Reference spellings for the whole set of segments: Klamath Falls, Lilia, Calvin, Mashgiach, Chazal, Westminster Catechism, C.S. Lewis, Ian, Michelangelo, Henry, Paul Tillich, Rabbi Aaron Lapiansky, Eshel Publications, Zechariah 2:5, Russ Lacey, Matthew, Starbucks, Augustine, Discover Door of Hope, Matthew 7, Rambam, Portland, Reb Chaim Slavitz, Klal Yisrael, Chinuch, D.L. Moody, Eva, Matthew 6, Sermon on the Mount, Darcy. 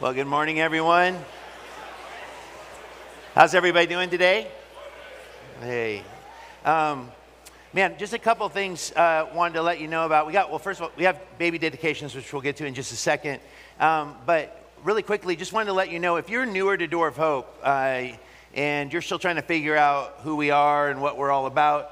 Well, good morning, everyone. How's everybody doing today? Hey. Man, just a couple things I wanted to let you know about. First of all, we have baby dedications, which we'll get to in just a second. But really quickly, just wanted to let you know, if you're newer to Door of Hope and you're still trying to figure out who we are and what we're all about,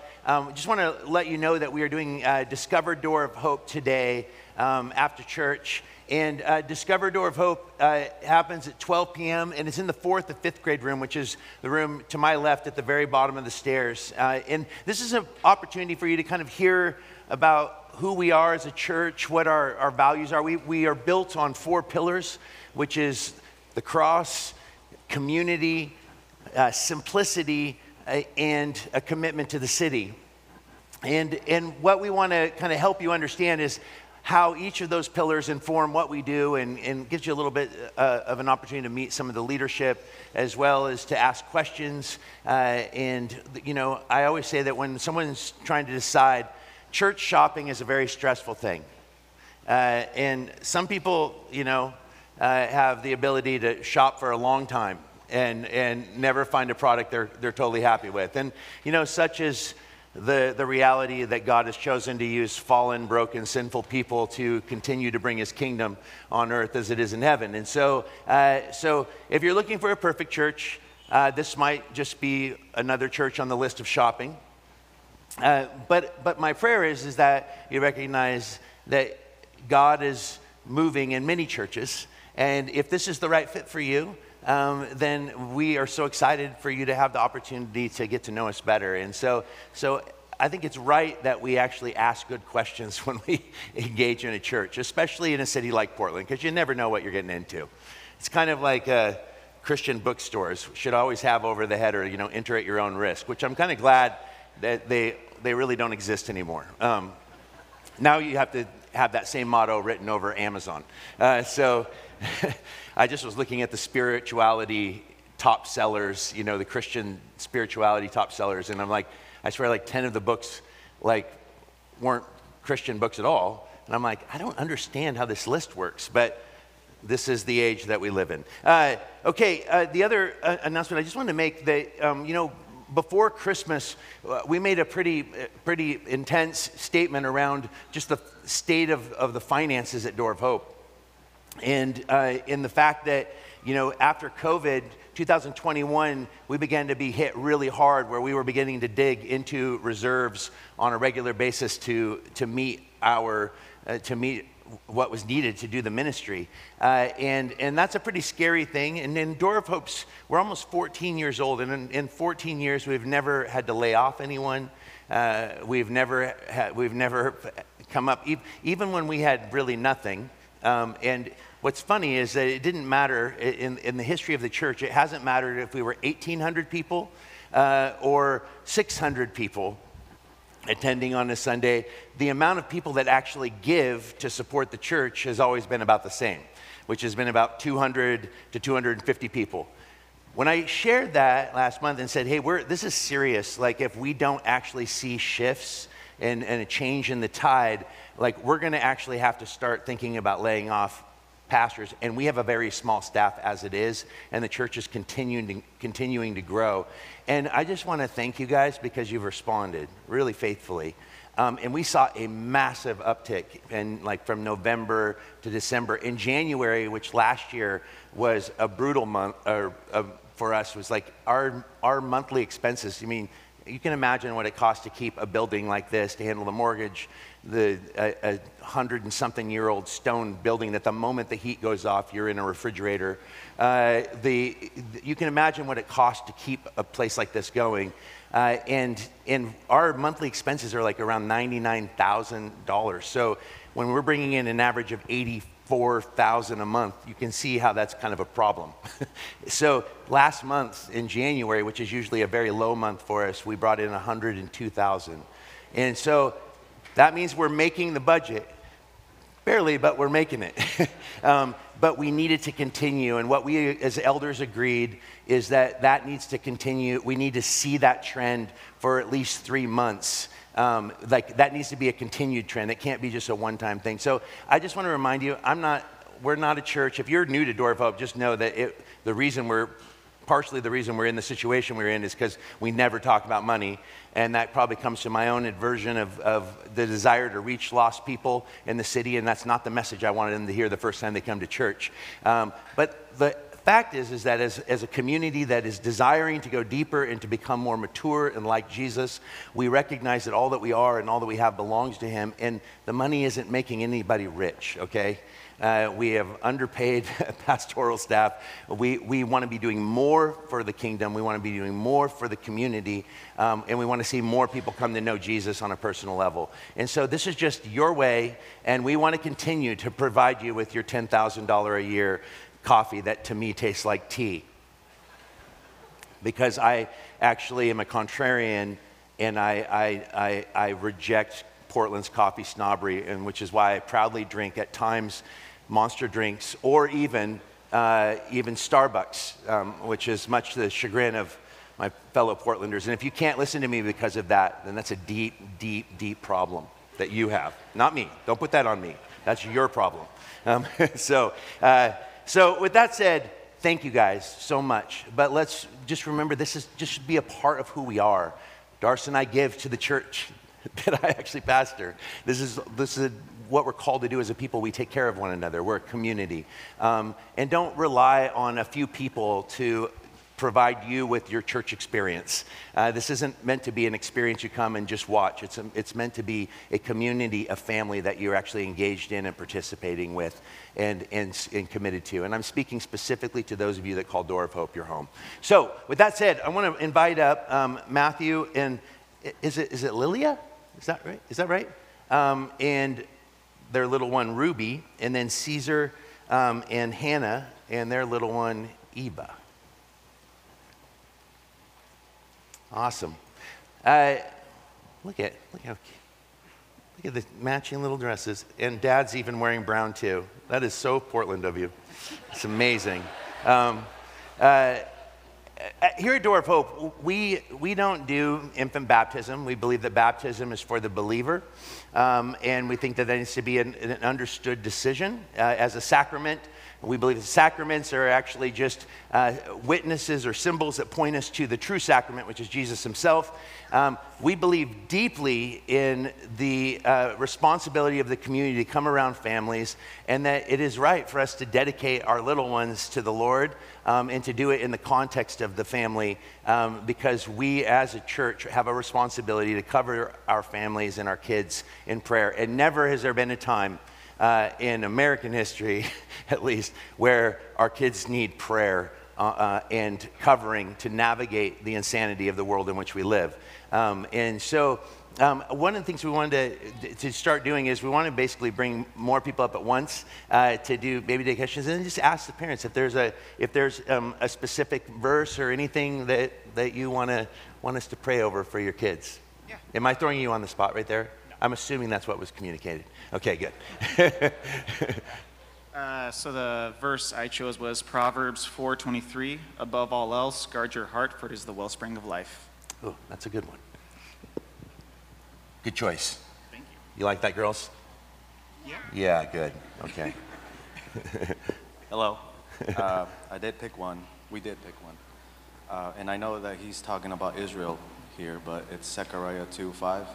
just want to let you know that we are doing Discover Door of Hope today after church. And Discover Door of Hope happens at 12 p.m. and it's in the 4th and 5th grade room, which is the room to my left at the very bottom of the stairs. And this is an opportunity for you to kind of hear about who we are as a church, what our values are. We are built on four pillars, which is the cross, community, simplicity, and a commitment to the city. And what we want to kind of help you understand is how each of those pillars inform what we do and gives you a little bit of an opportunity to meet some of the leadership as well as to ask questions. And, you know, I always say that when someone's trying to decide, church shopping is a very stressful thing. And some people, you know, have the ability to shop for a long time and never find a product they're totally happy with. And, you know, such as the reality that God has chosen to use fallen, broken, sinful people to continue to bring his kingdom on earth as it is in heaven. And so if you're looking for a perfect church, this might just be another church on the list of shopping. But my prayer is that you recognize that God is moving in many churches. And if this is the right fit for you, then we are so excited for you to have the opportunity to get to know us better. And so I think it's right that we actually ask good questions when we engage in a church, especially in a city like Portland, because you never know what you're getting into. It's kind of like Christian bookstores should always have over the header, you know, enter at your own risk, which I'm kind of glad that they really don't exist anymore. Now you have to have that same motto written over Amazon. I just was looking at the spirituality top sellers, you know, the Christian spirituality top sellers, and I'm like, I swear like 10 of the books like weren't Christian books at all. And I'm like, I don't understand how this list works, but this is the age that we live in. The other announcement I just wanted to make that, you know, before Christmas, we made a pretty intense statement around just the state of the finances at Door of Hope. And in the fact that, you know, after COVID, 2021, we began to be hit really hard where we were beginning to dig into reserves on a regular basis to meet our, to meet what was needed to do the ministry. And that's a pretty scary thing. And in Door of Hope's, we're almost 14 years old. And in 14 years, we've never had to lay off anyone. We've never come up, even when we had really nothing. And what's funny is that it didn't matter in the history of the church. It hasn't mattered if we were 1,800 people or 600 people attending on a Sunday. The amount of people that actually give to support the church has always been about the same, which has been about 200 to 250 people. When I shared that last month and said, hey, this is serious. Like if we don't actually see shifts and a change in the tide, like we're going to actually have to start thinking about laying off pastors, and we have a very small staff as it is, and the church is continuing to grow. And I just want to thank you guys because you've responded really faithfully, and we saw a massive uptick in like from November to December. In January, which last year was a brutal month for us, was like our monthly expenses. I mean, you can imagine what it costs to keep a building like this, to handle the mortgage, a 100-and-something-year-old stone building that the moment the heat goes off, you're in a refrigerator. You can imagine what it costs to keep a place like this going. And our monthly expenses are like around $99,000. So when we're bringing in an average of $84,000 a month, you can see how that's kind of a problem. So last month in January, which is usually a very low month for us, we brought in $102,000. And so that means we're making the budget. Barely, but we're making it. But we needed to continue. And what we as elders agreed is that needs to continue. We need to see that trend for at least 3 months. Like that needs to be a continued trend. It can't be just a one-time thing. So I just want to remind you, I'm not we're not a church. If you're new to Door of Hope, just know that the reason we're in the situation we're in is because we never talk about money, and that probably comes to my own aversion of the desire to reach lost people in the city, and that's not the message I wanted them to hear the first time they come to church. But the fact is that as a community that is desiring to go deeper and to become more mature and like Jesus, we recognize that all that we are and all that we have belongs to him, and the money isn't making anybody rich, okay? We have underpaid pastoral staff. We want to be doing more for the kingdom. We want to be doing more for the community. And we want to see more people come to know Jesus on a personal level. And so this is just your way. And we want to continue to provide you with your $10,000 a year coffee that to me tastes like tea. Because I actually am a contrarian, and I reject Portland's coffee snobbery, and which is why I proudly drink at times Monster drinks, or even Starbucks, which is much to the chagrin of my fellow Portlanders. And if you can't listen to me because of that, then that's a deep, deep, deep problem that you have. Not me. Don't put that on me. That's your problem. So with that said, thank you guys so much. But let's just remember, this is just be a part of who we are. Darcy and I give to the church that I actually pastor. This is what we're called to do as a people. We take care of one another. We're a community. And don't rely on a few people to provide you with your church experience. This isn't meant to be an experience you come and just watch. It's meant to be a community, a family that you're actually engaged in and participating with and committed to. And I'm speaking specifically to those of you that call Door of Hope your home. So with that said, I want to invite up Matthew and, is it Lilia? Is that right? And their little one, Ruby, and then Caesar and Hannah, and their little one, Eva. Awesome. Look at the matching little dresses. And Dad's even wearing brown, too. That is so Portland of you. It's amazing. Here at Door of Hope, we don't do infant baptism. We believe that baptism is for the believer, and we think that that needs to be an understood decision as a sacrament. We believe that sacraments are actually just witnesses or symbols that point us to the true sacrament, which is Jesus himself. We believe deeply in the responsibility of the community to come around families, and that it is right for us to dedicate our little ones to the Lord and to do it in the context of the family, because we as a church have a responsibility to cover our families and our kids in prayer. And never has there been a time in American history, at least, where our kids need prayer and covering to navigate the insanity of the world in which we live. And so one of the things we wanted to start doing is we want to basically bring more people up at once to do baby dedications, and then just ask the parents if there's a specific verse or anything that you want us to pray over for your kids. Yeah. Am I throwing you on the spot right there? I'm assuming that's what was communicated. Okay, good. So the verse I chose was Proverbs 4:23. Above all else, guard your heart, for it is the wellspring of life. Oh, that's a good one. Good choice. Thank you. You like that, girls? Yeah. Yeah, good. Okay. Hello. We did pick one. And I know that he's talking about Israel here, but it's Zechariah 2:5.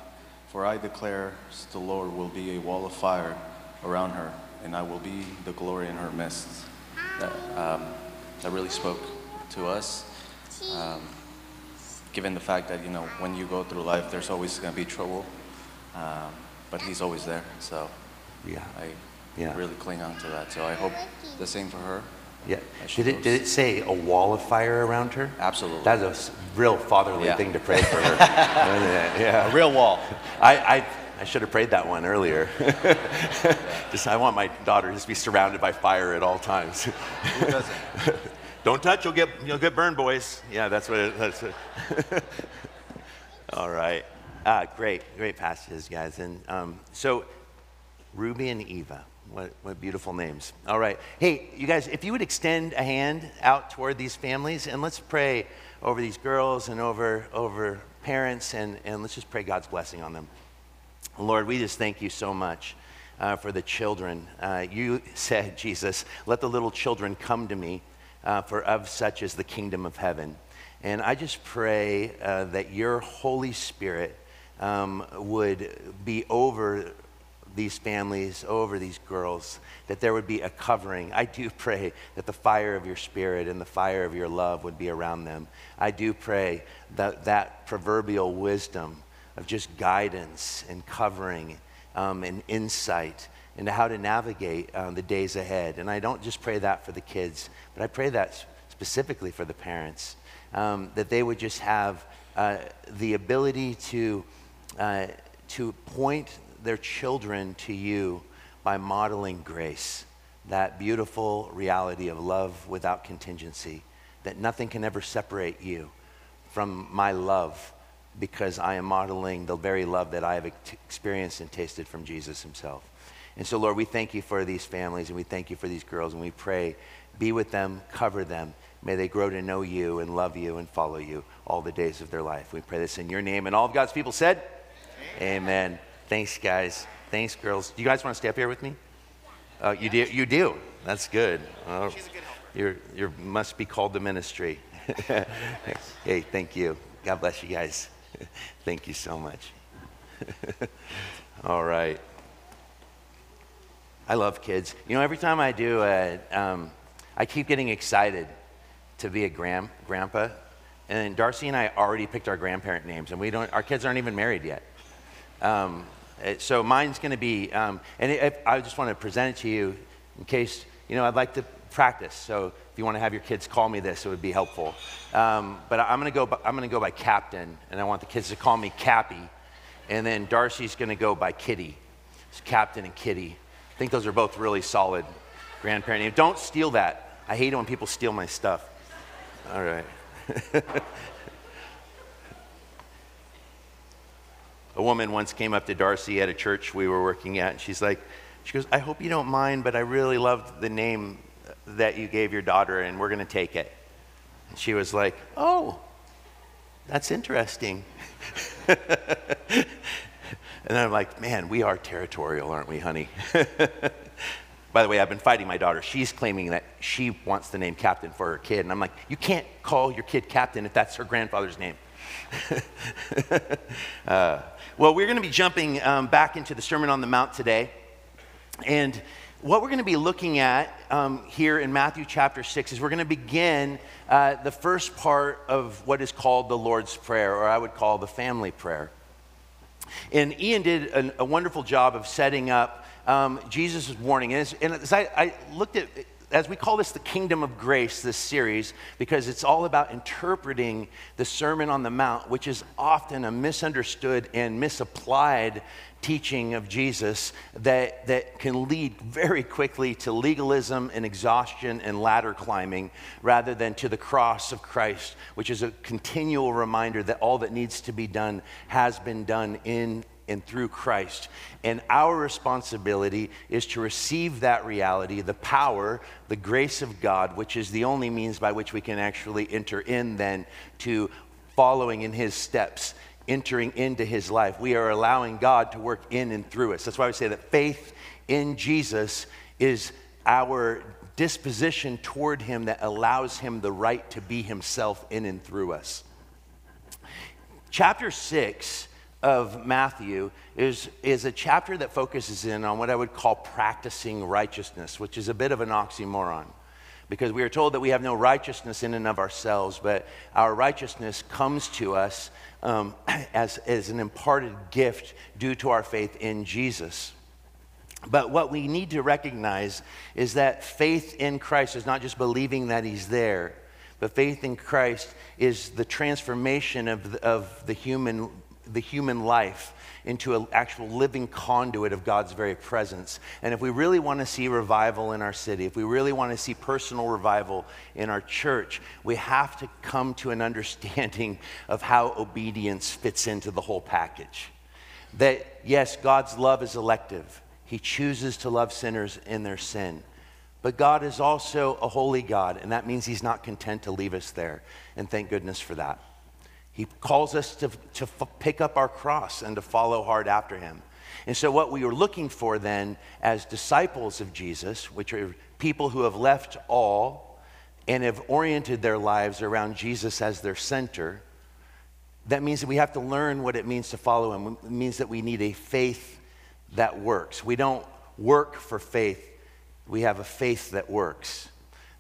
For I declare the Lord will be a wall of fire around her, and I will be the glory in her midst. That really spoke to us, given the fact that, when you go through life, there's always going to be trouble, but he's always there. So yeah. I really cling on to that. So I hope the same for her. Yeah. Did it say a wall of fire around her? Absolutely. That's a real fatherly thing to pray for her. Yeah. A real wall. I should have prayed that one earlier. I want my daughter to just be surrounded by fire at all times. Who doesn't? Don't touch, you'll get burned, boys. Yeah, that's it. All right. Great passages, guys. And so Ruby and Eva. What beautiful names. All right. Hey, you guys, if you would extend a hand out toward these families, and let's pray over these girls and over parents, and let's just pray God's blessing on them. Lord, we just thank you so much for the children. You said, Jesus, let the little children come to me, for of such is the kingdom of heaven. And I just pray that your Holy Spirit would be over these families, over these girls, that there would be a covering. I do pray that the fire of your Spirit and the fire of your love would be around them. I do pray that that proverbial wisdom of just guidance and covering and insight into how to navigate the days ahead. And I don't just pray that for the kids, but I pray that specifically for the parents, that they would just have the ability to point their children to you by modeling grace, that beautiful reality of love without contingency, that nothing can ever separate you from my love, because I am modeling the very love that I have experienced and tasted from Jesus himself. And so, Lord, we thank you for these families, and we thank you for these girls, and we pray, be with them, cover them. May they grow to know you and love you and follow you all the days of their life. We pray this in your name. And all of God's people said, amen. Amen. Thanks, guys. Thanks, girls. Do you guys want to stay up here with me? You do? You do. That's good. She's a good helper. You must be called to ministry. Hey, thank you. God bless you guys. Thank you so much. All right. I love kids. You know, every time I do, I keep getting excited to be a grandpa. And Darcy and I already picked our grandparent names, and our kids aren't even married yet. So mine's going to be, I just want to present it to you in case, you know, I'd like to practice. So if you want to have your kids call me this, it would be helpful. But I'm going to go by Captain, and I want the kids to call me Cappy. And then Darcy's going to go by Kitty. It's Captain and Kitty. I think those are both really solid grandparent names. Don't steal that. I hate it when people steal my stuff. All right. A woman once came up to Darcy at a church we were working at, and she goes, I hope you don't mind, but I really loved the name that you gave your daughter, and we're going to take it. And she was like, oh, that's interesting. And I'm like, man, we are territorial, aren't we, honey? By the way, I've been fighting my daughter. She's claiming that she wants the name Captain for her kid, and I'm like, you can't call your kid Captain if that's her grandfather's name. Well, we're going to be jumping back into the Sermon on the Mount today, and what we're going to be looking at here in Matthew chapter 6 is we're going to begin the first part of what is called the Lord's Prayer, or I would call the family prayer. And Ian did a wonderful job of setting up Jesus' warning, and as I looked at it, as we call this the Kingdom of Grace, this series, because it's all about interpreting the Sermon on the Mount, which is often a misunderstood and misapplied teaching of Jesus that can lead very quickly to legalism and exhaustion and ladder climbing, rather than to the cross of Christ, which is a continual reminder that all that needs to be done has been done in and through Christ. And our responsibility is to receive that reality, the power, the grace of God, which is the only means by which we can actually enter in then to following in his steps, entering into his life. We are allowing God to work in and through us. That's why we say that faith in Jesus is our disposition toward him that allows him the right to be himself in and through us. Chapter 6 of Matthew is a chapter that focuses in on what I would call practicing righteousness, which is a bit of an oxymoron, because we are told that we have no righteousness in and of ourselves, but our righteousness comes to us as an imparted gift due to our faith in Jesus. But what we need to recognize is that faith in Christ is not just believing that he's there, but faith in Christ is the transformation of the human life into an actual living conduit of God's very presence. And if we really want to see revival in our city, if we really want to see personal revival in our church, we have to come to an understanding of how obedience fits into the whole package. That, yes, God's love is elective. He chooses to love sinners in their sin. But God is also a holy God, and that means he's not content to leave us there. And thank goodness for that. He calls us to pick up our cross and to follow hard after him. And so what we are looking for then as disciples of Jesus, which are people who have left all and have oriented their lives around Jesus as their center, that means that we have to learn what it means to follow him. It means that we need a faith that works. We don't work for faith. We have a faith that works.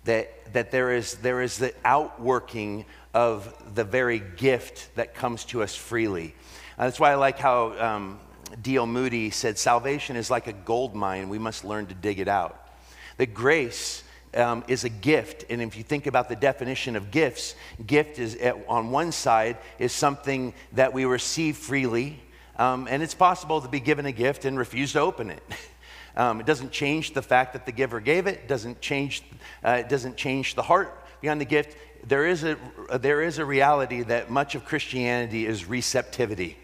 That there is the outworking of the very gift that comes to us freely. That's why I like how D.L. Moody said, salvation is like a gold mine. We must learn to dig it out. The grace is a gift. And if you think about the definition of gifts, gift is on one side is something that we receive freely. And it's possible to be given a gift and refuse to open it. It doesn't change the fact that the giver gave it. It doesn't change the heart behind the gift. There is a reality that much of Christianity is receptivity.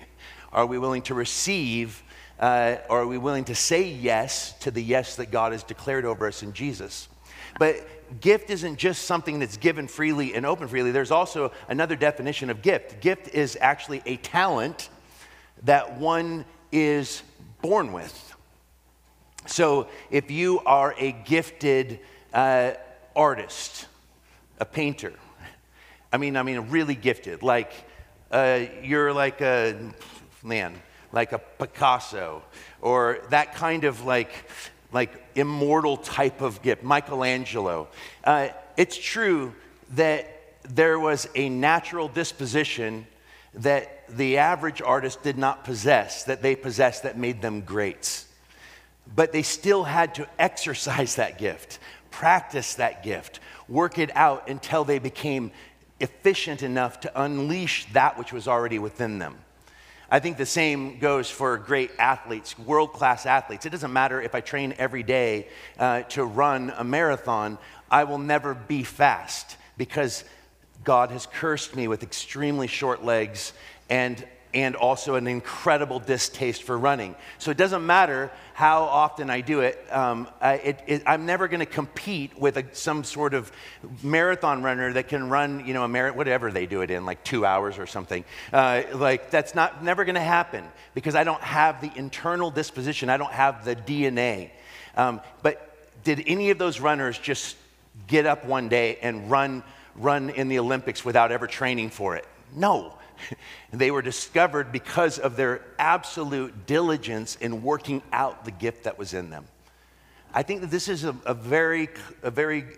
Are we willing to receive? Are we willing to say yes to the yes that God has declared over us in Jesus? But gift isn't just something that's given freely and open freely. There's also another definition of gift. Gift is actually a talent that one is born with. So if you are a gifted artist, a painter, I mean, really gifted, like you're like a Picasso, or that kind of like immortal type of gift, Michelangelo. It's true that there was a natural disposition that the average artist did not possess, that they possessed that made them greats. But they still had to exercise that gift, practice that gift, work it out until they became efficient enough to unleash that which was already within them. I think the same goes for great athletes, world-class athletes. It doesn't matter if I train every day to run a marathon, I will never be fast because God has cursed me with extremely short legs and also an incredible distaste for running. So it doesn't matter how often I do it. I'm never going to compete with some sort of marathon runner that can run, a marathon, whatever they do it in, like 2 hours or something. That's never going to happen because I don't have the internal disposition. I don't have the DNA. But did any of those runners just get up one day and run in the Olympics without ever training for it? No. They were discovered because of their absolute diligence in working out the gift that was in them. I think that this is a very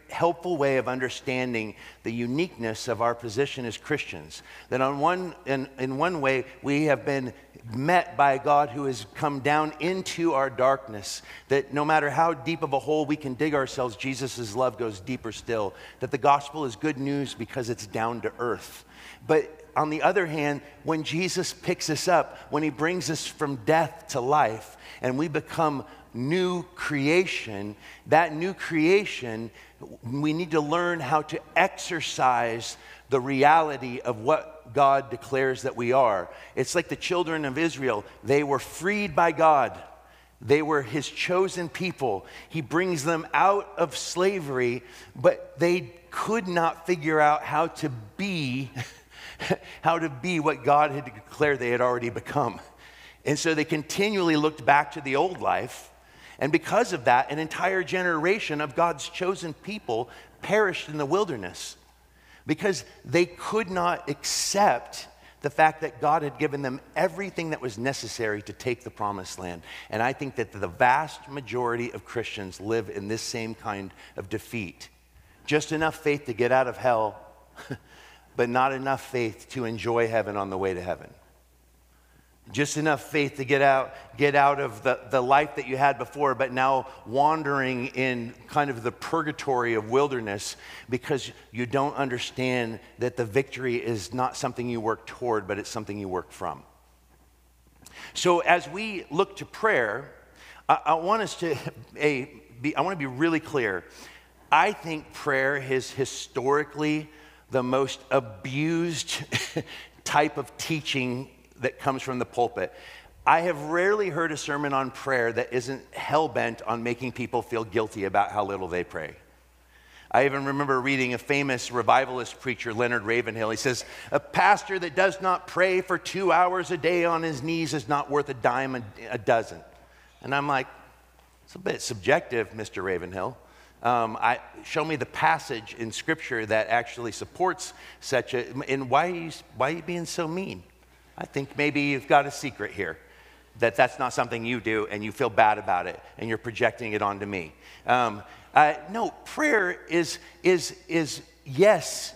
helpful way of understanding the uniqueness of our position as Christians. That in one way, we have been met by a God who has come down into our darkness, that no matter how deep of a hole we can dig ourselves, Jesus' love goes deeper still, that the gospel is good news because it's down to earth. But on the other hand, when Jesus picks us up, when he brings us from death to life, and we become new creation, that new creation, we need to learn how to exercise the reality of what God declares that we are. It's like the children of Israel. They were freed by God. They were his chosen people. He brings them out of slavery, but they could not figure out how to be what God had declared they had already become. And so they continually looked back to the old life. And because of that, an entire generation of God's chosen people perished in the wilderness because they could not accept the fact that God had given them everything that was necessary to take the promised land. And I think that the vast majority of Christians live in this same kind of defeat. Just enough faith to get out of hell, but not enough faith to enjoy heaven on the way to heaven. Just enough faith to get out of the life that you had before, but now wandering in kind of the purgatory of wilderness because you don't understand that the victory is not something you work toward, but it's something you work from. So as we look to prayer, I want to be really clear. I think prayer is historically the most abused type of teaching that comes from the pulpit. I have rarely heard a sermon on prayer that isn't hell-bent on making people feel guilty about how little they pray. I even remember reading a famous revivalist preacher, Leonard Ravenhill. He says, a pastor that does not pray for 2 hours a day on his knees is not worth a dime a dozen. And I'm like, it's a bit subjective, Mr. Ravenhill. Show me the passage in Scripture that actually supports such a, and why are you being so mean? I think maybe you've got a secret here, that that's not something you do, and you feel bad about it, and you're projecting it onto me. No, prayer is yes,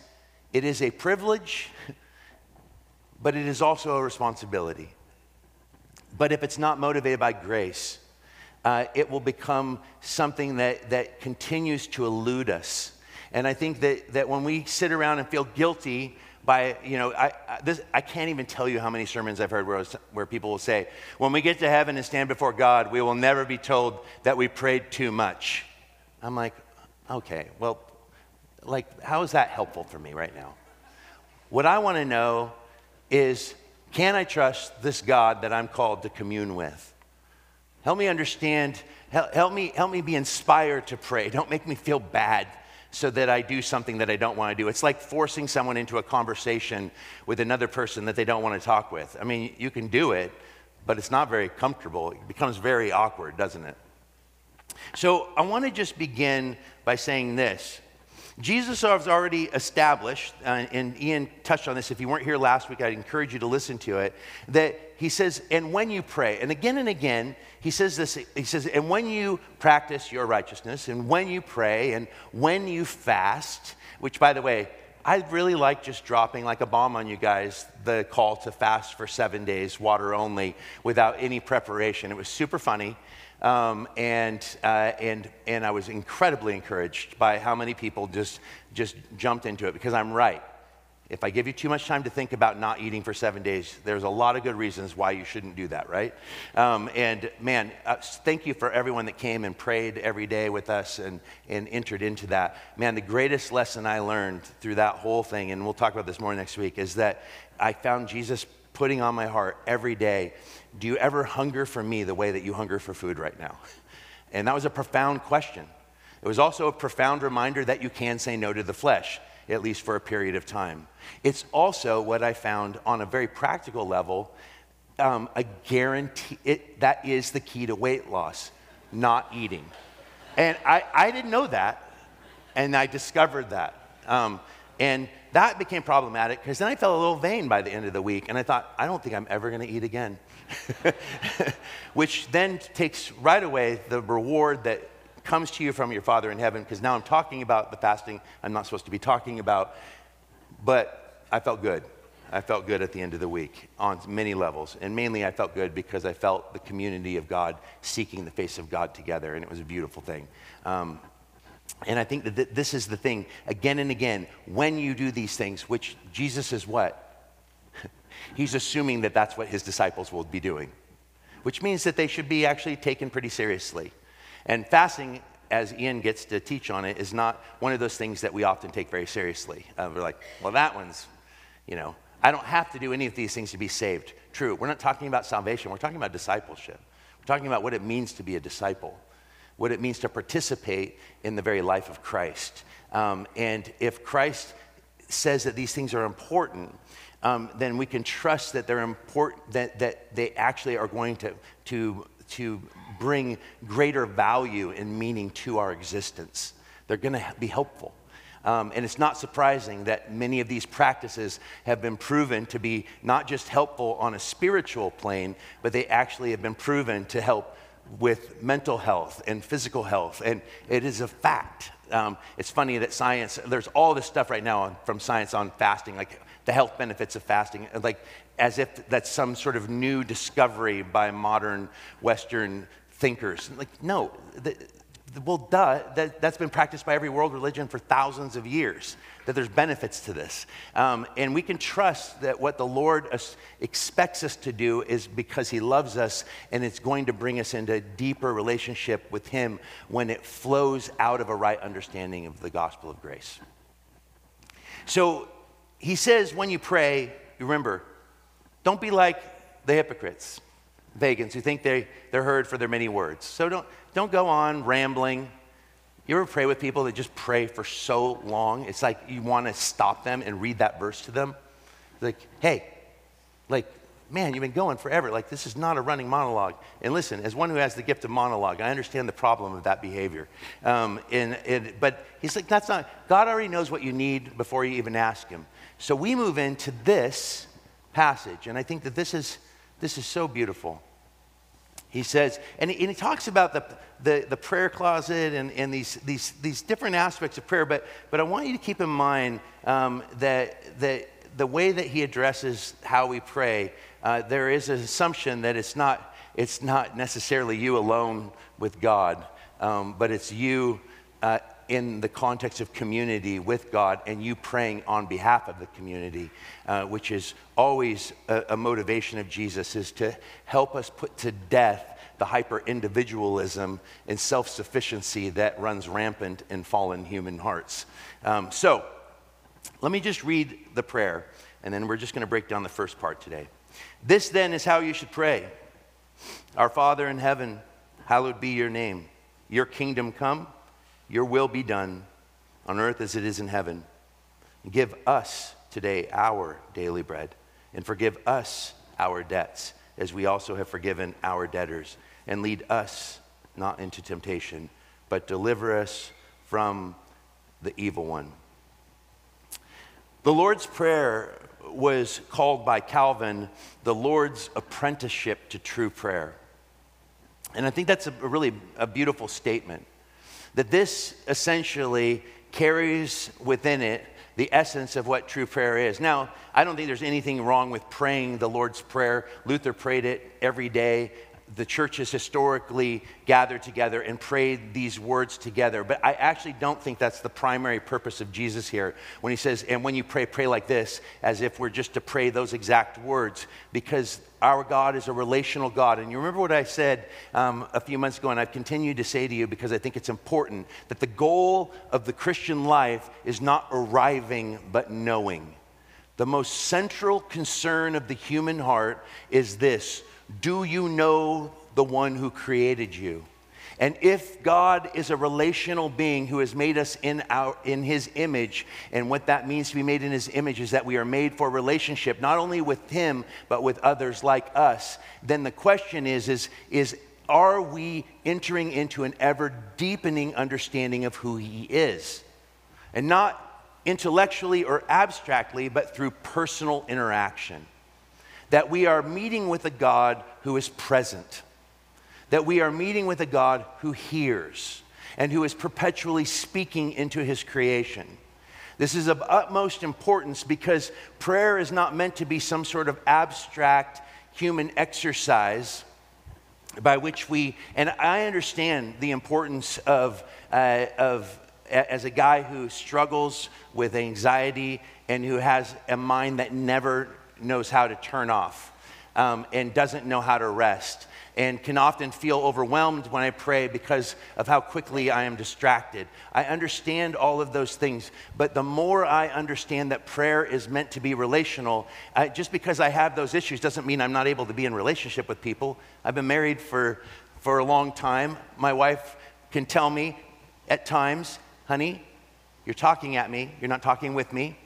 it is a privilege, but it is also a responsibility. But if it's not motivated by grace, it will become something that continues to elude us. And I think that when we sit around and feel guilty by, you know, I can't even tell you how many sermons I've heard where people will say, when we get to heaven and stand before God, we will never be told that we prayed too much. I'm like, okay, well, like, how is that helpful for me right now? What I want to know is, can I trust this God that I'm called to commune with? Help me understand, help me be inspired to pray. Don't make me feel bad so that I do something that I don't want to do. It's like forcing someone into a conversation with another person that they don't want to talk with. I mean, you can do it, but it's not very comfortable. It becomes very awkward, doesn't it? So I want to just begin by saying this. Jesus has already established, and Ian touched on this. If you weren't here last week, I'd encourage you to listen to it, that he says, and when you pray, and again, he says this, he says, and when you practice your righteousness, and when you pray, and when you fast, which, by the way, I really like just dropping like a bomb on you guys, the call to fast for 7 days, water only, without any preparation. It was super funny. And I was incredibly encouraged by how many people just jumped into it, because I'm right. If I give you too much time to think about not eating for 7 days, there's a lot of good reasons why you shouldn't do that, right? And man, thank you for everyone that came and prayed every day with us and entered into that. Man, the greatest lesson I learned through that whole thing, and we'll talk about this more next week, is that I found Jesus putting on my heart every day, do you ever hunger for me the way that you hunger for food right now? And that was a profound question. It was also a profound reminder that you can say no to the flesh, at least for a period of time. It's also what I found on a very practical level, a guarantee, that is the key to weight loss, not eating. And I didn't know that, and I discovered that. And that became problematic, because then I felt a little vain by the end of the week, and I thought, I don't think I'm ever going to eat again, which then takes right away the reward that comes to you from your Father in heaven, because now I'm talking about the fasting I'm not supposed to be talking about, but I felt good. I felt good at the end of the week on many levels, and mainly I felt good because I felt the community of God seeking the face of God together, and it was a beautiful thing. And I think that this is the thing, again and again, when you do these things, which Jesus is what? He's assuming that that's what his disciples will be doing, which means that they should be actually taken pretty seriously. And fasting, as Ian gets to teach on it, is not one of those things that we often take very seriously. We're like, well, that one's, you know, I don't have to do any of these things to be saved. True, we're not talking about salvation. We're talking about discipleship. We're talking about what it means to be a disciple, what it means to participate in the very life of Christ. And if Christ says that these things are important, then we can trust that they're important, that they actually are going to bring greater value and meaning to our existence. They're going to be helpful. And it's not surprising that many of these practices have been proven to be not just helpful on a spiritual plane, but they actually have been proven to help with mental health and physical health, and it is a fact. It's funny that science, there's all this stuff right now from science on fasting, like the health benefits of fasting, like as if that's some sort of new discovery by modern Western thinkers. Like, no, well, duh, that's been practiced by every world religion for thousands of years, that there's benefits to this. And we can trust that what the Lord expects us to do is because he loves us, and it's going to bring us into a deeper relationship with him when it flows out of a right understanding of the gospel of grace. So he says, when you pray, remember, don't be like the hypocrites, pagans who think they're heard for their many words. So don't go on rambling. You ever pray with people that just pray for so long? It's like you want to stop them and read that verse to them. Like, hey, like man, you've been going forever. Like, this is not a running monologue. And listen, as one who has the gift of monologue, I understand the problem of that behavior. But he's like, that's not, God already knows what you need before you even ask him. So we move into this passage, and I think that this is so beautiful. He says, and he talks about the prayer closet and these different aspects of prayer, but I want you to keep in mind that the way that he addresses how we pray, there is an assumption that it's not necessarily you alone with God, but it's you in the context of community with God and you praying on behalf of the community, which is always a motivation of Jesus, is to help us put to death the hyper-individualism and self-sufficiency that runs rampant in fallen human hearts. So let me just read the prayer, and then we're just going to break down the first part today. This then is how you should pray. Our Father in heaven, hallowed be your name. Your kingdom come. Your will be done on earth as it is in heaven. Give us today our daily bread, and forgive us our debts as we also have forgiven our debtors, and lead us not into temptation, but deliver us from the evil one. The Lord's Prayer was called by Calvin the Lord's apprenticeship to true prayer. And I think that's a really beautiful statement. That this essentially carries within it the essence of what true prayer is. Now, I don't think there's anything wrong with praying the Lord's Prayer. Luther prayed it every day. The church has historically gathered together and prayed these words together. But I actually don't think that's the primary purpose of Jesus here when he says, and when you pray, pray like this, as if we're just to pray those exact words, because our God is a relational God. And you remember what I said a few months ago, and I've continued to say to you because I think it's important, that the goal of the Christian life is not arriving but knowing. The most central concern of the human heart is this: do you know the one who created you? And if God is a relational being who has made us in his image, and what that means to be made in his image is that we are made for relationship, not only with him, but with others like us, then the question is are we entering into an ever deepening understanding of who he is? And not intellectually or abstractly, but through personal interaction. That we are meeting with a God who is present. That we are meeting with a God who hears and who is perpetually speaking into his creation. This is of utmost importance because prayer is not meant to be some sort of abstract human exercise by which we, and I understand the importance of as a guy who struggles with anxiety and who has a mind that never knows how to turn off and doesn't know how to rest, and can often feel overwhelmed when I pray because of how quickly I am distracted. I understand all of those things, but the more I understand that prayer is meant to be relational, just because I have those issues doesn't mean I'm not able to be in relationship with people. I've been married for a long time. My wife can tell me at times, honey, you're talking at me, you're not talking with me.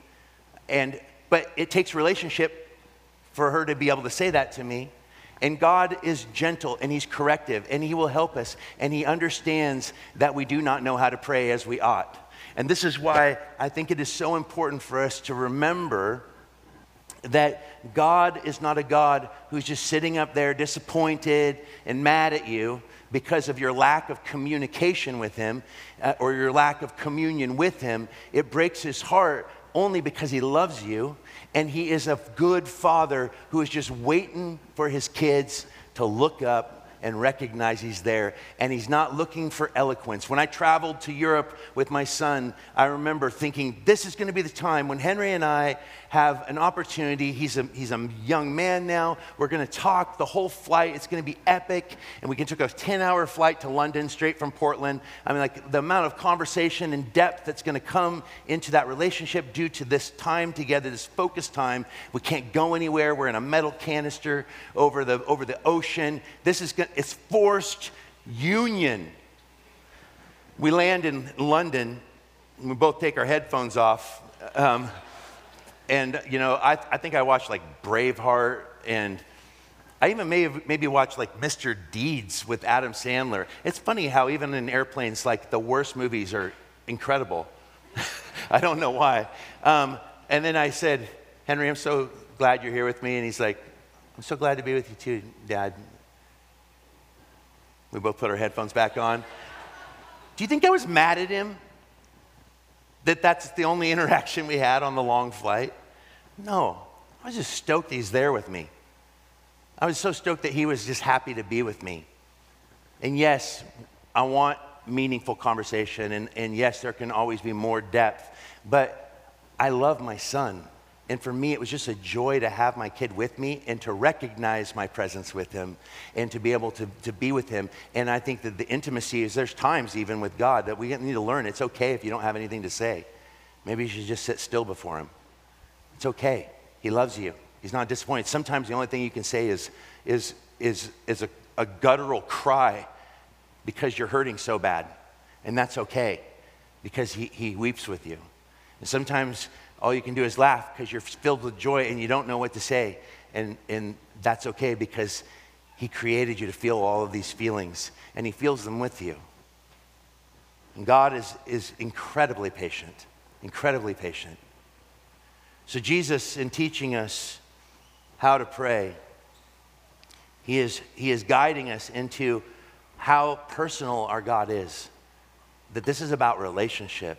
But it takes relationship for her to be able to say that to me. And God is gentle, and he's corrective, and he will help us. And he understands that we do not know how to pray as we ought. And this is why I think it is so important for us to remember that God is not a God who's just sitting up there disappointed and mad at you because of your lack of communication with him or your lack of communion with him. It breaks his heart only because he loves you, and he is a good father who is just waiting for his kids to look up and recognize he's there, and he's not looking for eloquence. When I traveled to Europe with my son, I remember thinking, this is going to be the time when Henry and I have an opportunity. He's a young man now. We're going to talk the whole flight. It's going to be epic. And we took a 10-hour flight to London straight from Portland. I mean, like, the amount of conversation and depth that's going to come into that relationship due to this time together, this focused time. We can't go anywhere. We're in a metal canister over the ocean. It's forced union. We land in London, and we both take our headphones off. And I think I watched like Braveheart and I even maybe watched like Mr. Deeds with Adam Sandler. It's funny how even in airplanes, like the worst movies are incredible. I don't know why. And then I said, Henry, I'm so glad you're here with me. And he's like, I'm so glad to be with you too, Dad. We both put our headphones back on. Do you think I was mad at him? That's the only interaction we had on the long flight? No, I was just stoked he's there with me. I was so stoked that he was just happy to be with me. And yes, I want meaningful conversation, and yes, there can always be more depth, but I love my son. And for me, it was just a joy to have my kid with me and to recognize my presence with him and to be able to be with him. And I think that the intimacy is, there's times even with God that we need to learn it's okay if you don't have anything to say. Maybe you should just sit still before him. It's okay. He loves you. He's not disappointed. Sometimes the only thing you can say is a guttural cry because you're hurting so bad. And that's okay because he weeps with you. And sometimes all you can do is laugh because you're filled with joy and you don't know what to say. And that's okay because he created you to feel all of these feelings and he feels them with you. And God is incredibly patient, incredibly patient. So Jesus, in teaching us how to pray, he is guiding us into how personal our God is, that this is about relationship.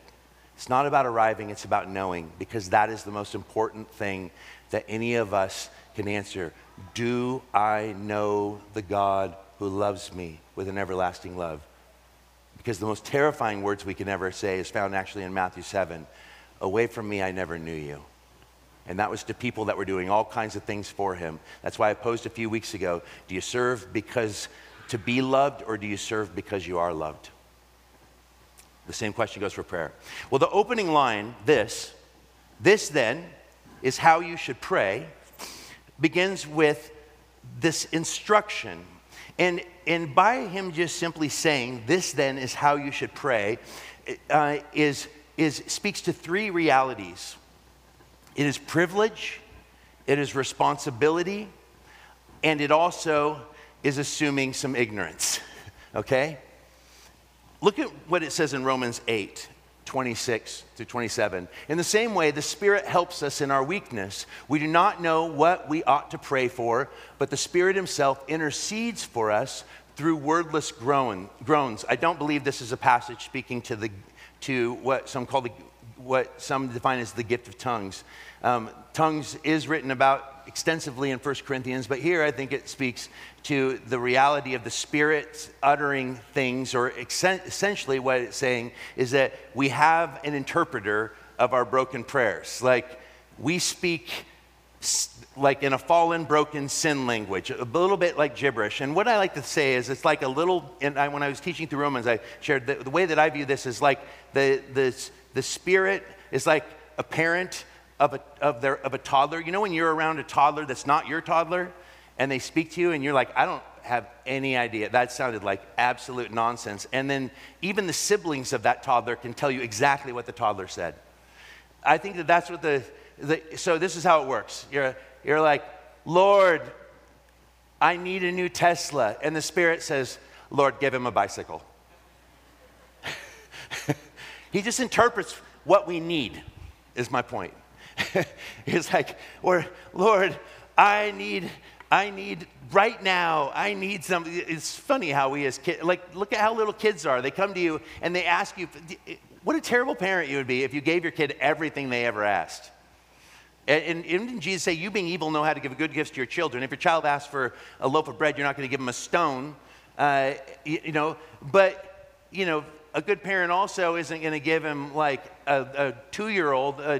It's not about arriving, it's about knowing, because that is the most important thing that any of us can answer. Do I know the God who loves me with an everlasting love? Because the most terrifying words we can ever say is found actually in Matthew 7. Away from me, I never knew you. And that was to people that were doing all kinds of things for him. That's why I posed a few weeks ago, do you serve because to be loved, or do you serve because you are loved? The same question goes for prayer. Well, the opening line, this then is how you should pray, begins with this instruction. And by him just simply saying, this then is how you should pray, speaks to three realities. It is privilege, it is responsibility, and it also is assuming some ignorance, okay? Look at what it says in Romans 8:26 through 27. In the same way, the Spirit helps us in our weakness. We do not know what we ought to pray for, but the Spirit himself intercedes for us through wordless groans. I don't believe this is a passage speaking to what some define as the gift of tongues. Tongues is written about extensively in First Corinthians, but here I think it speaks to the reality of the Spirit uttering things, or essentially what it's saying is that we have an interpreter of our broken prayers. Like, we speak like in a fallen, broken sin language, a little bit like gibberish. And what I like to say is it's like a little, when I was teaching through Romans, I shared the way that I view this is like the Spirit is like a parent of a toddler. You know when you're around a toddler that's not your toddler and they speak to you and you're like, I don't have any idea. That sounded like absolute nonsense. And then even the siblings of that toddler can tell you exactly what the toddler said. I think that that's what so this is how it works. You're like, Lord, I need a new Tesla. And the Spirit says, Lord, give him a bicycle. He just interprets what we need, is my point. It's like, or Lord, I need right now, I need something. It's funny how we as kids, like, look at how little kids are. They come to you and they ask you, what a terrible parent you would be if you gave your kid everything they ever asked. And didn't Jesus say, you being evil know how to give good gifts to your children? If your child asks for a loaf of bread, you're not going to give him a stone, but, a good parent also isn't going to give him like a two-year-old, a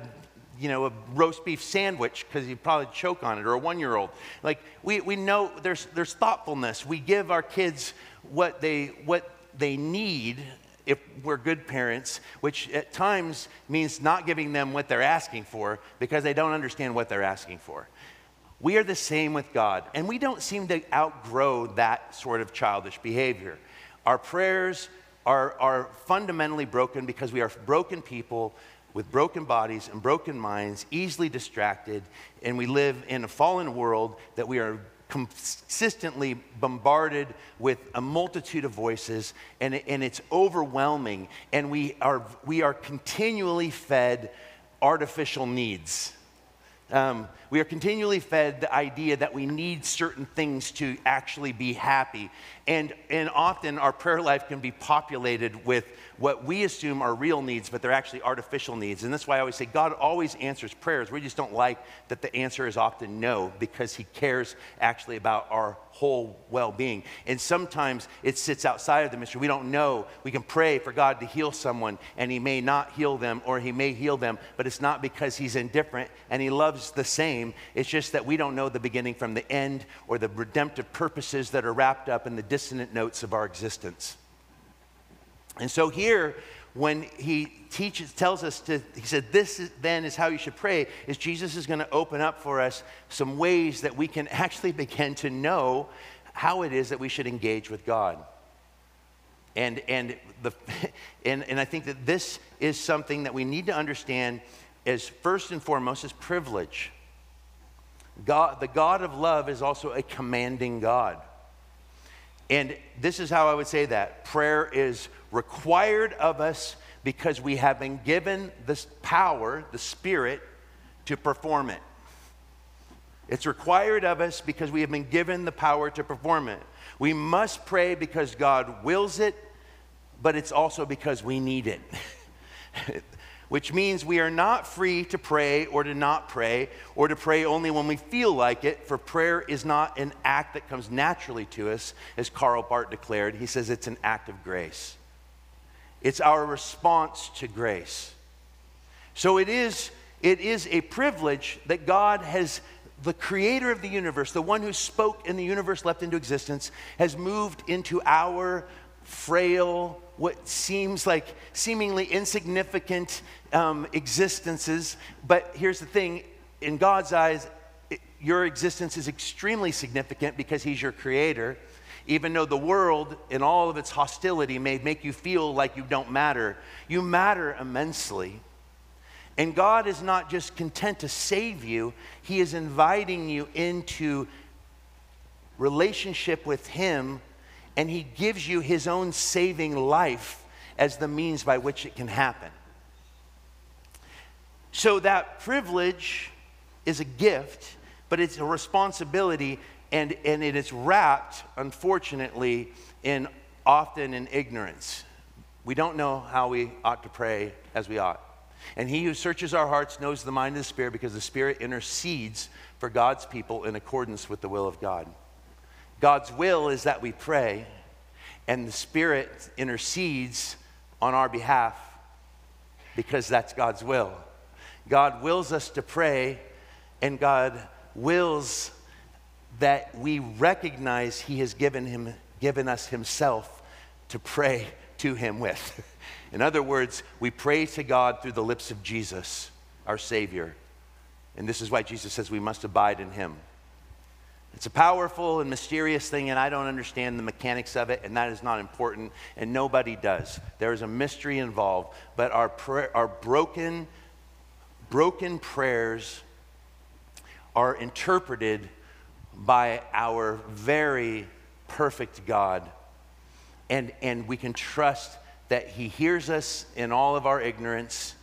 roast beef sandwich because he'd probably choke on it, or a one-year-old. Like, we know there's thoughtfulness. We give our kids what they need if we're good parents, which at times means not giving them what they're asking for because they don't understand what they're asking for. We are the same with God, and we don't seem to outgrow that sort of childish behavior. Our prayers are fundamentally broken because we are broken people with broken bodies and broken minds, easily distracted, and we live in a fallen world that we are consistently bombarded with a multitude of voices, and it's overwhelming, and we are continually fed artificial needs. We are continually fed the idea that we need certain things to actually be happy. And often our prayer life can be populated with what we assume are real needs, but they're actually artificial needs. And that's why I always say God always answers prayers. We just don't like that the answer is often no, because he cares actually about our whole well-being. And sometimes it sits outside of the mystery. We don't know. We can pray for God to heal someone, and he may not heal them, or he may heal them, but it's not because he's indifferent and he loves the same. It's just that we don't know the beginning from the end, or the redemptive purposes that are wrapped up in the dissonant notes of our existence. And so here, when he tells us to, he said, this then is how you should pray, is Jesus is going to open up for us some ways that we can actually begin to know how it is that we should engage with God. And I think that this is something that we need to understand as first and foremost is privilege. God, the God of love, is also a commanding God. And this is how I would say that. Prayer is required of us because we have been given this power, the Spirit, to perform it. It's required of us because we have been given the power to perform it. We must pray because God wills it, but it's also because we need it. Which means we are not free to pray or to not pray, or to pray only when we feel like it, for prayer is not an act that comes naturally to us, as Karl Barth declared. He says it's an act of grace. It's our response to grace. So it is a privilege that God has, the creator of the universe, the one who spoke and the universe leapt into existence, has moved into our frail, what seems like seemingly insignificant existences. But here's the thing, in God's eyes, your existence is extremely significant because he's your creator, even though the world in all of its hostility may make you feel like you don't matter. You matter immensely. And God is not just content to save you, he is inviting you into relationship with him. And he gives you his own saving life as the means by which it can happen. So that privilege is a gift, but it's a responsibility, and it is wrapped, unfortunately, often in ignorance. We don't know how we ought to pray as we ought. And he who searches our hearts knows the mind of the Spirit, because the Spirit intercedes for God's people in accordance with the will of God. God's will is that we pray, and the Spirit intercedes on our behalf because that's God's will. God wills us to pray, and God wills that we recognize he has given us himself to pray to him with. In other words, we pray to God through the lips of Jesus, our Savior. And this is why Jesus says we must abide in him. It's a powerful and mysterious thing, and I don't understand the mechanics of it, and that is not important, and nobody does. There is a mystery involved, but our broken prayers are interpreted by our very perfect God, and we can trust that he hears us in all of our ignorance,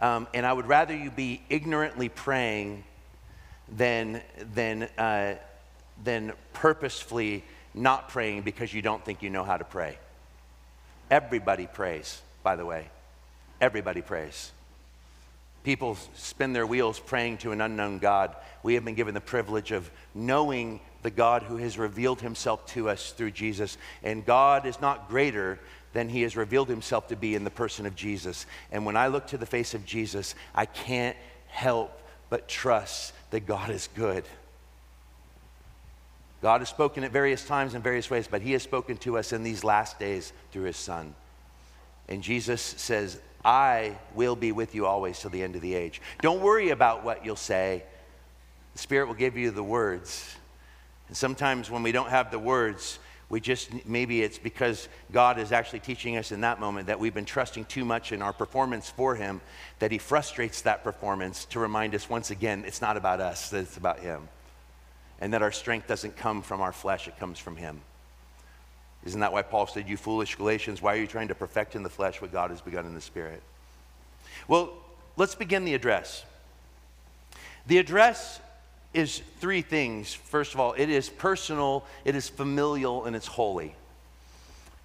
and I would rather you be ignorantly praying than purposefully not praying because you don't think you know how to pray. Everybody prays, by the way. Everybody prays. People spin their wheels praying to an unknown God. We have been given the privilege of knowing the God who has revealed himself to us through Jesus. And God is not greater than he has revealed himself to be in the person of Jesus. And when I look to the face of Jesus, I can't help but trust that God is good. God has spoken at various times in various ways, but he has spoken to us in these last days through his Son. And Jesus says, I will be with you always till the end of the age. Don't worry about what you'll say. The Spirit will give you the words. And sometimes when we don't have the words, we just, maybe it's because God is actually teaching us in that moment that we've been trusting too much in our performance for him, that he frustrates that performance to remind us once again, it's not about us, that it's about him. and that our strength doesn't come from our flesh, it comes from him. Isn't that why Paul said, "You foolish Galatians, why are you trying to perfect in the flesh what God has begun in the spirit?" Well, let's begin the address. The address is three things. First of all, it is personal, it is familial, and it's holy.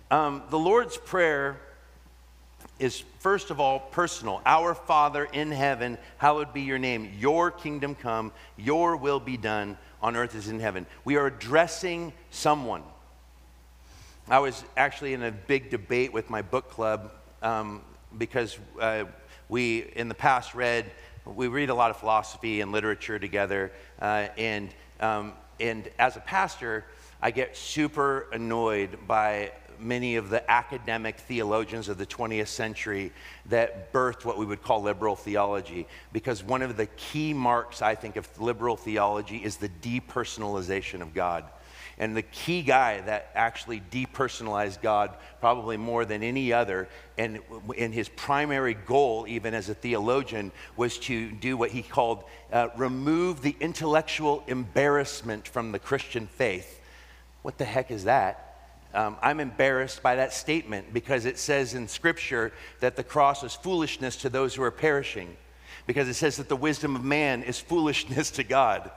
The Lord's Prayer is, first of all, personal. Our Father in heaven, hallowed be your name. Your kingdom come, your will be done on earth as in heaven. We are addressing someone. I was actually in a big debate with my book club because we, in the past, we read a lot of philosophy and literature together, and as a pastor, I get super annoyed by many of the academic theologians of the 20th century that birthed what we would call liberal theology, because one of the key marks, I think, of liberal theology is the depersonalization of God. And the key guy that actually depersonalized God probably more than any other, and his primary goal, even as a theologian, was to do what he called remove the intellectual embarrassment from the Christian faith. What the heck is that? I'm embarrassed by that statement because it says in Scripture that the cross is foolishness to those who are perishing, because it says that the wisdom of man is foolishness to God.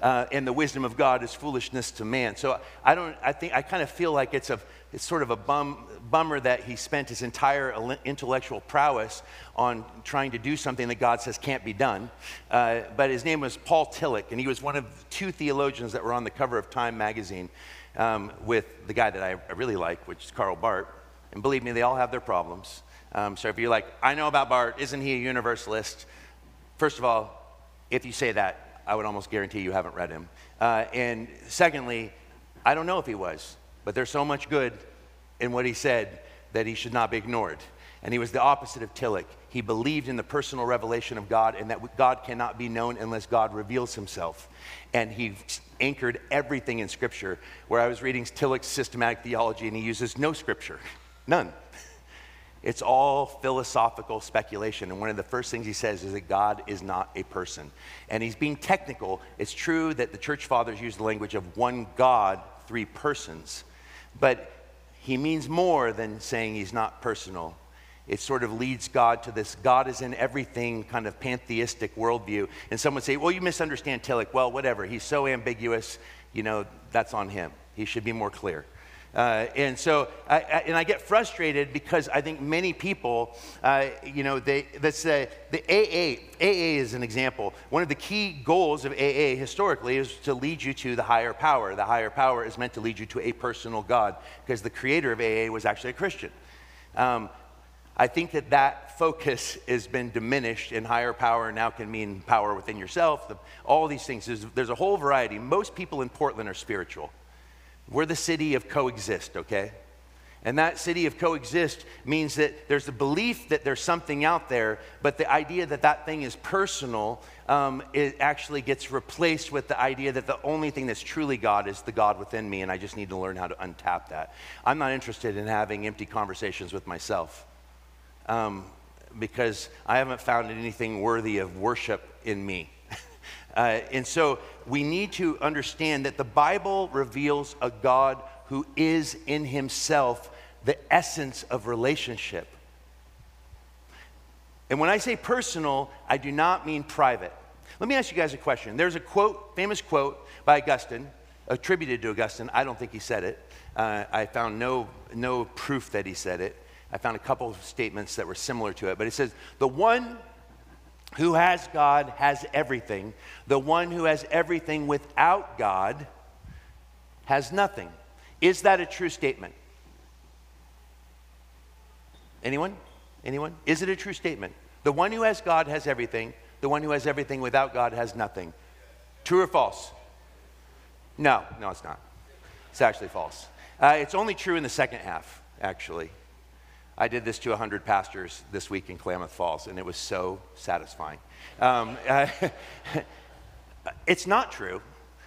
And the wisdom of God is foolishness to man. So I kind of feel like it's sort of a bummer that he spent his entire intellectual prowess on trying to do something that God says can't be done. But his name was Paul Tillich, and he was one of two theologians that were on the cover of Time magazine with the guy that I really like, which is Karl Barth. And believe me, they all have their problems. So if you're like, I know about Barth, isn't he a universalist? First of all, if you say that, I would almost guarantee you haven't read him. And secondly, I don't know if he was, but there's so much good in what he said that he should not be ignored. And he was the opposite of Tillich. He believed in the personal revelation of God and that God cannot be known unless God reveals himself. And he anchored everything in Scripture, where I was reading Tillich's systematic theology, and he uses no Scripture, none. It's all philosophical speculation. And one of the first things he says is that God is not a person. And he's being technical. It's true that the church fathers use the language of one God, three persons. But he means more than saying he's not personal. It sort of leads God to this God is in everything kind of pantheistic worldview. And someone would say, well, you misunderstand Tillich. Well, whatever. He's so ambiguous, you know, that's on him. He should be more clear. And so I get frustrated because I think many people, the AA is an example. One of the key goals of AA historically is to lead you to the higher power. The higher power is meant to lead you to a personal God, because the creator of AA was actually a Christian. I think that focus has been diminished, and higher power now can mean power within yourself, all these things. There's a whole variety. Most people in Portland are spiritual. We're the city of coexist, okay? And that city of coexist means that there's the belief that there's something out there, but the idea that that thing is personal, it actually gets replaced with the idea that the only thing that's truly God is the God within me, and I just need to learn how to untap that. I'm not interested in having empty conversations with myself because I haven't found anything worthy of worship in me. And so we need to understand that the Bible reveals a God who is in himself the essence of relationship. And when I say personal, I do not mean private. Let me ask you guys a question. There's a quote, famous quote by Augustine, attributed to Augustine. I don't think he said it. I found no proof that he said it. I found a couple of statements that were similar to it. But it says, the one who has God has everything. The one who has everything without God has nothing. Is that a true statement? Anyone? Anyone? Is it a true statement? The one who has God has everything. The one who has everything without God has nothing. True or false? No, it's not. It's actually false. It's only true in the second half, actually. I did this to 100 pastors this week in Klamath Falls, and it was so satisfying. It's not true,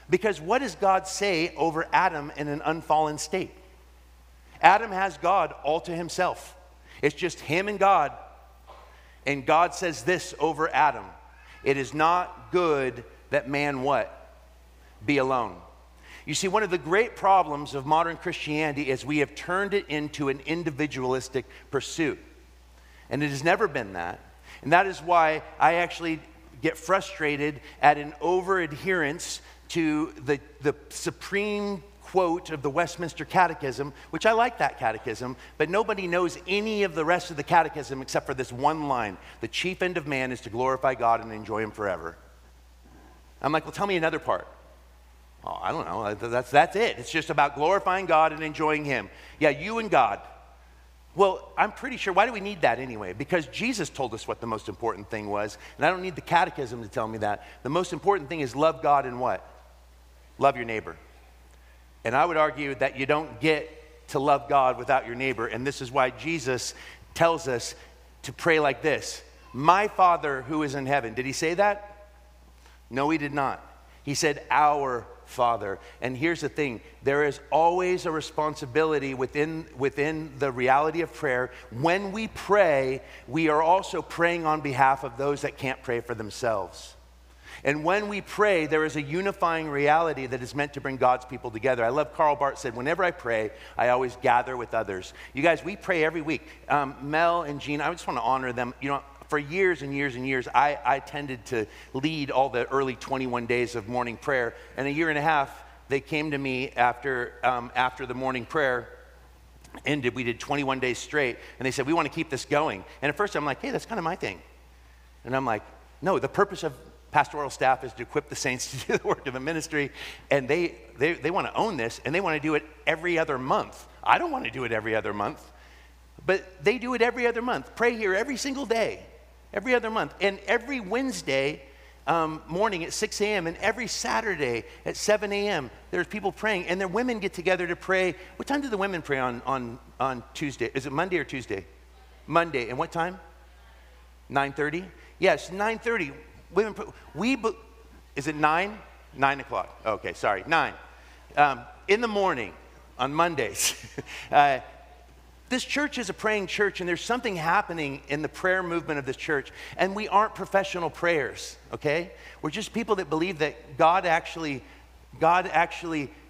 because what does God say over Adam in an unfallen state? Adam has God all to himself. It's just him and God. And God says this over Adam: it is not good that man what? be alone. You see, one of the great problems of modern Christianity is we have turned it into an individualistic pursuit. And it has never been that. And that is why I actually get frustrated at an over-adherence to the supreme quote of the Westminster Catechism, which I like that catechism, but nobody knows any of the rest of the catechism except for this one line: the chief end of man is to glorify God and enjoy him forever. I'm like, well, tell me another part. Oh, I don't know, that's it. It's just about glorifying God and enjoying him. Yeah, you and God. Well, I'm pretty sure, why do we need that anyway? Because Jesus told us what the most important thing was, and I don't need the catechism to tell me that. The most important thing is love God and what? Love your neighbor. And I would argue that you don't get to love God without your neighbor. And this is why Jesus tells us to pray like this: my Father who is in heaven. Did he say that? No, he did not. He said, our Father. And here's the thing. There is always a responsibility within the reality of prayer. When we pray, we are also praying on behalf of those that can't pray for themselves. And when we pray, there is a unifying reality that is meant to bring God's people together. I love Karl Barth said, whenever I pray, I always gather with others. You guys, we pray every week. Mel and Jean, I just want to honor them. You know, for years and years and years, I tended to lead all the early 21 days of morning prayer. And a year and a half, they came to me after the morning prayer ended. We did 21 days straight. And they said, we want to keep this going. And at first, I'm like, hey, that's kind of my thing. And I'm like, no, the purpose of pastoral staff is to equip the saints to do the work of the ministry, and they want to own this, and they want to do it every other month. I don't want to do it every other month, but they do it every other month. Pray here every single day, every other month, and every Wednesday morning at 6 a.m. and every Saturday at 7 a.m. There's people praying, and their women get together to pray. What time do the women pray on Tuesday? Is it Monday or Tuesday? Monday. And what time? 9:30. Yes, 9:30. Women, is it 9? 9 o'clock. Okay, sorry, 9. In the morning, on Mondays. This church is a praying church, and there's something happening in the prayer movement of this church. And we aren't professional prayers, okay? We're just people that believe that God actually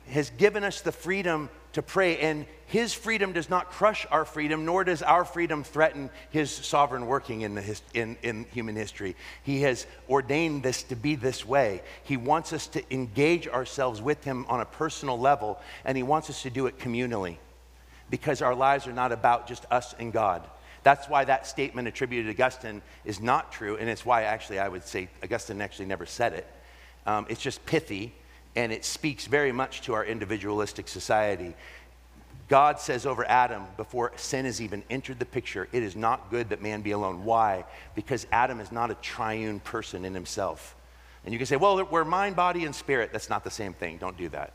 has given us the freedom to pray, and his freedom does not crush our freedom, nor does our freedom threaten his sovereign working in human history. He has ordained this to be this way. He wants us to engage ourselves with him on a personal level, and he wants us to do it communally, because our lives are not about just us and God. That's why that statement attributed to Augustine is not true, and it's why actually I would say Augustine actually never said it. It's just pithy, and it speaks very much to our individualistic society. God says over Adam, before sin has even entered the picture, it is not good that man be alone. Why? Because Adam is not a triune person in himself. And you can say, well, we're mind, body, and spirit. That's not the same thing. Don't do that.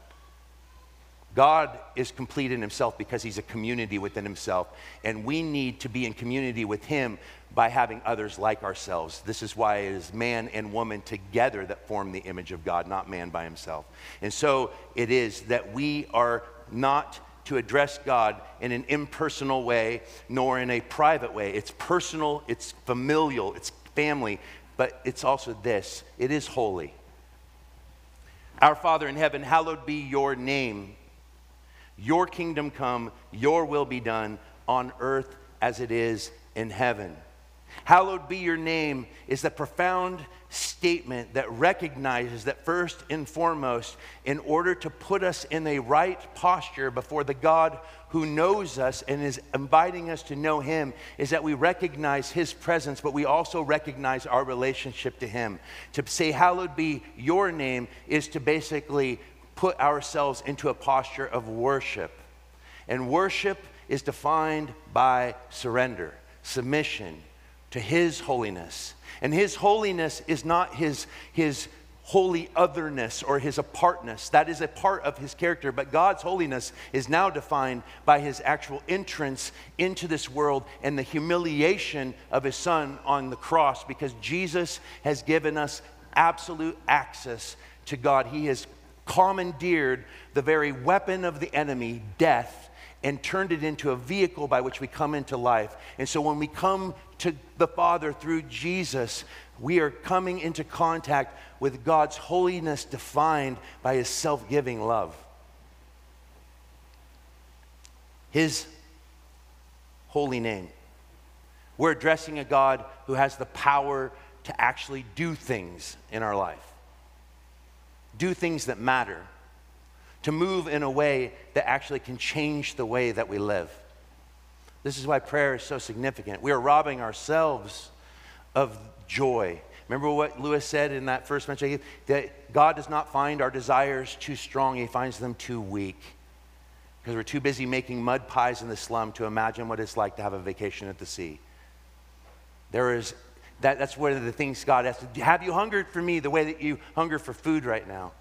God is complete in himself because he's a community within himself. And we need to be in community with him by having others like ourselves. This is why it is man and woman together that form the image of God, not man by himself. And so it is that we are not to address God in an impersonal way, nor in a private way. It's personal, it's familial, it's family, but it's also this: it is holy. Our Father in heaven, hallowed be your name. Your kingdom come, your will be done on earth as it is in heaven. Hallowed be your name is the profound statement that recognizes that first and foremost, in order to put us in a right posture before the God who knows us and is inviting us to know him, is that we recognize his presence, but we also recognize our relationship to him. To say hallowed be your name is to basically put ourselves into a posture of worship. And worship is defined by surrender, submission to his holiness. And his holiness is not his holy otherness or his apartness. That is a part of his character. But God's holiness is now defined by his actual entrance into this world and the humiliation of his son on the cross, because Jesus has given us absolute access to God. He has commandeered the very weapon of the enemy, death, and turned it into a vehicle by which we come into life. And so when we come to the Father through Jesus, we are coming into contact with God's holiness defined by his self-giving love. His holy name. We're addressing a God who has the power to actually do things in our life. Do things that matter. To move in a way that actually can change the way that we live. This is why prayer is so significant. We are robbing ourselves of joy. Remember what Lewis said in that first message I gave? That God does not find our desires too strong. He finds them too weak. Because we're too busy making mud pies in the slum to imagine what it's like to have a vacation at the sea. That's one of the things God has to. Have you hungered for me the way that you hunger for food right now?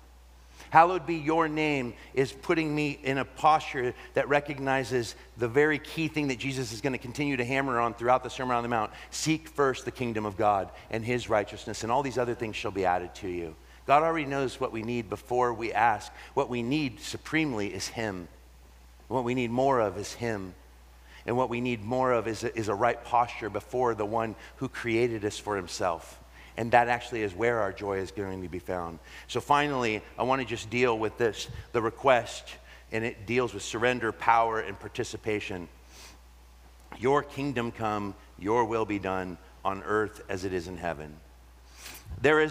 Hallowed be your name is putting me in a posture that recognizes the very key thing that Jesus is going to continue to hammer on throughout the Sermon on the Mount. Seek first the kingdom of God and his righteousness, and all these other things shall be added to you. God already knows what we need before we ask. What we need supremely is him. What we need more of is him. And what we need more of is a right posture before the one who created us for himself. And that actually is where our joy is going to be found. So finally, I want to just deal with this, the request, and it deals with surrender, power, and participation. Your kingdom come, your will be done on earth as it is in heaven. There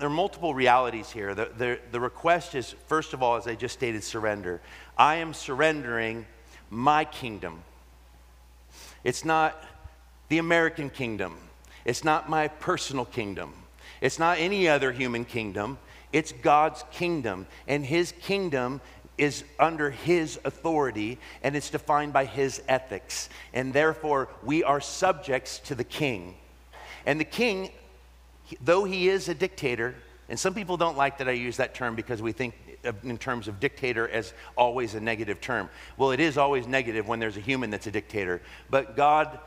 are multiple realities here. The request is, first of all, as I just stated, surrender. I am surrendering my kingdom. It's not the American kingdom. It's not my personal kingdom. It's not any other human kingdom. It's God's kingdom. And his kingdom is under his authority, and it's defined by his ethics. And therefore, we are subjects to the king. And the king, though he is a dictator, and some people don't like that I use that term because we think in terms of dictator as always a negative term. Well, it is always negative when there's a human that's a dictator. But God,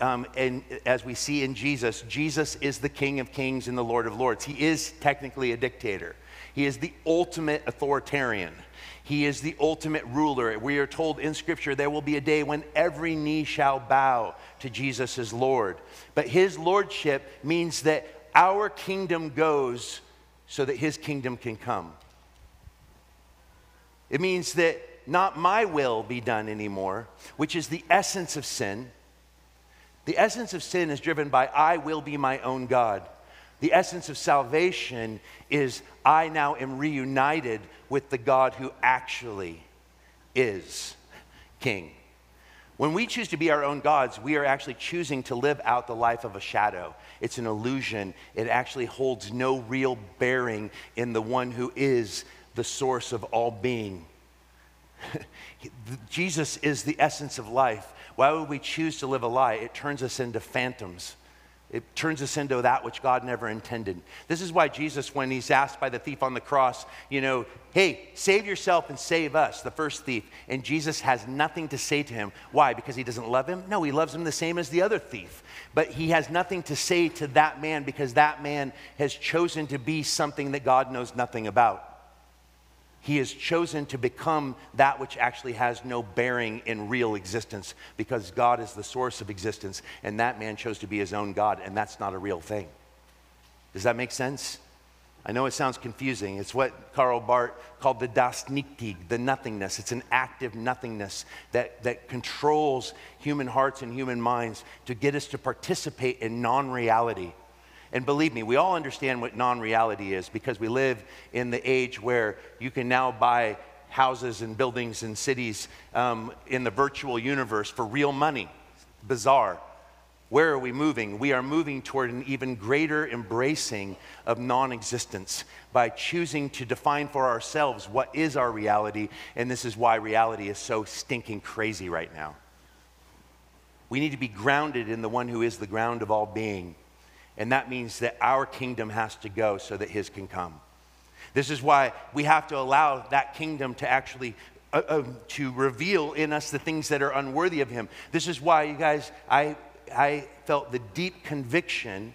and as we see in Jesus, Jesus is the King of Kings and the Lord of Lords. He is technically a dictator. He is the ultimate authoritarian. He is the ultimate ruler. We are told in Scripture there will be a day when every knee shall bow to Jesus as Lord. But his lordship means that our kingdom goes so that his kingdom can come. It means that not my will be done anymore, which is the essence of sin. The essence of sin is driven by I will be my own God. The essence of salvation is I now am reunited with the God who actually is King. When we choose to be our own gods, we are actually choosing to live out the life of a shadow. It's an illusion. It actually holds no real bearing in the one who is the source of all being. Jesus is the essence of life. Why would we choose to live a lie? It turns us into phantoms. It turns us into that which God never intended. This is why Jesus, when he's asked by the thief on the cross, hey, save yourself and save us, the first thief. And Jesus has nothing to say to him. Why? Because he doesn't love him? No, he loves him the same as the other thief. But he has nothing to say to that man because that man has chosen to be something that God knows nothing about. He has chosen to become that which actually has no bearing in real existence because God is the source of existence, and that man chose to be his own God, and that's not a real thing. Does that make sense? I know it sounds confusing. It's what Karl Barth called the Das Nichtig, the nothingness. It's an active nothingness that controls human hearts and human minds to get us to participate in non-reality. And believe me, we all understand what non-reality is because we live in the age where you can now buy houses and buildings and cities in the virtual universe for real money. Bizarre. Where are we moving? We are moving toward an even greater embracing of non-existence by choosing to define for ourselves what is our reality, and this is why reality is so stinking crazy right now. We need to be grounded in the one who is the ground of all being. And that means that our kingdom has to go so that his can come. This is why we have to allow that kingdom to actually to reveal in us the things that are unworthy of him. This is why, you guys, I felt the deep conviction,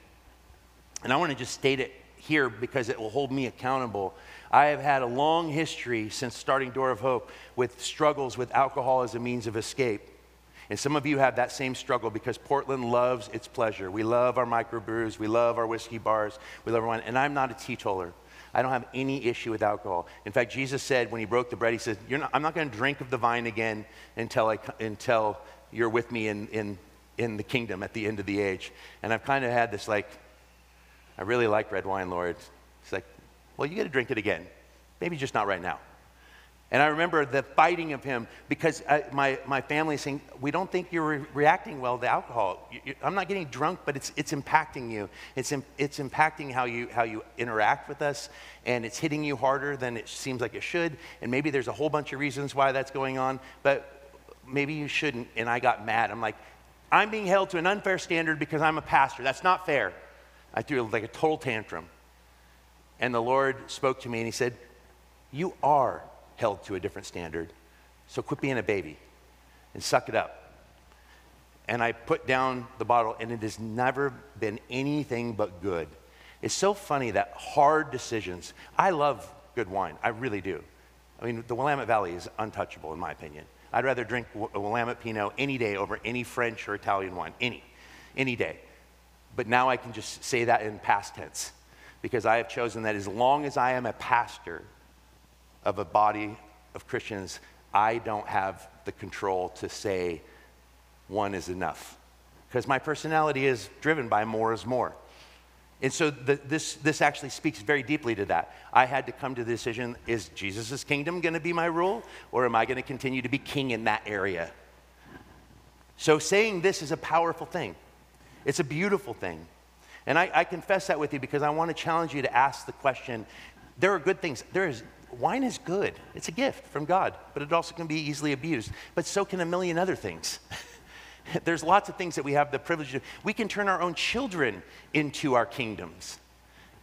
and I want to just state it here because it will hold me accountable. I have had a long history since starting Door of Hope with struggles with alcohol as a means of escape. And some of you have that same struggle because Portland loves its pleasure. We love our microbrews. We love our whiskey bars. We love our wine. And I'm not a teetotaler. I don't have any issue with alcohol. In fact, Jesus said when he broke the bread, he said, I'm not going to drink of the vine again until you're with me in the kingdom at the end of the age. And I've kind of had this like, I really like red wine, Lord. It's like, well, you got to drink it again. Maybe just not right now. And I remember the fighting of him because my family saying, we don't think you're reacting well to alcohol. I'm not getting drunk, but it's impacting you. It's impacting how you interact with us, and it's hitting you harder than it seems like it should. And maybe there's a whole bunch of reasons why that's going on, but maybe you shouldn't. And I got mad. I'm like, I'm being held to an unfair standard because I'm a pastor. That's not fair. I threw like a total tantrum. And the Lord spoke to me and he said, you are held to a different standard, so quit being a baby and suck it up. And I put down the bottle, and it has never been anything but good. It's so funny that hard decisions, I love good wine, I really do. I mean, the Willamette Valley is untouchable in my opinion. I'd rather drink a Willamette Pinot any day over any French or Italian wine, any day. But now I can just say that in past tense, because I have chosen that as long as I am a pastor of a body of Christians, I don't have the control to say one is enough, because my personality is driven by more is more. And so this actually speaks very deeply to that. I had to come to the decision, is Jesus' kingdom gonna be my rule, or am I gonna continue to be king in that area? So saying this is a powerful thing. It's a beautiful thing. And I confess that with you because I wanna challenge you to ask the question, there are good things. Wine is good. It's a gift from God, but it also can be easily abused. But so can a million other things. There's lots of things that we have the privilege of. We can turn our own children into our kingdoms.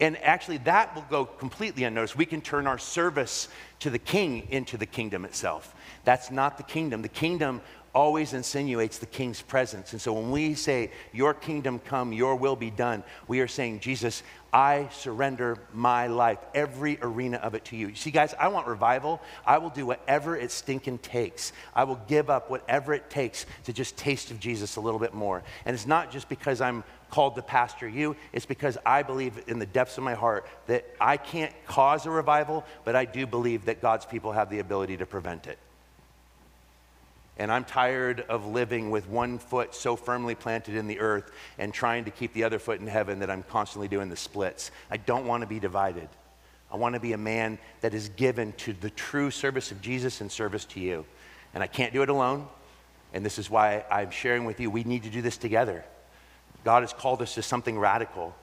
And actually, that will go completely unnoticed. We can turn our service to the king into the kingdom itself. That's not the kingdom. The kingdom always insinuates the king's presence. And so when we say, your kingdom come, your will be done, we are saying, Jesus, I surrender my life, every arena of it to you. You see, guys, I want revival. I will do whatever it stinking takes. I will give up whatever it takes to just taste of Jesus a little bit more. And it's not just because I'm called to pastor you. It's because I believe in the depths of my heart that I can't cause a revival, but I do believe that God's people have the ability to prevent it. And I'm tired of living with one foot so firmly planted in the earth and trying to keep the other foot in heaven that I'm constantly doing the splits. I don't want to be divided. I want to be a man that is given to the true service of Jesus and service to you. And I can't do it alone. And this is why I'm sharing with you, we need to do this together. God has called us to something radical.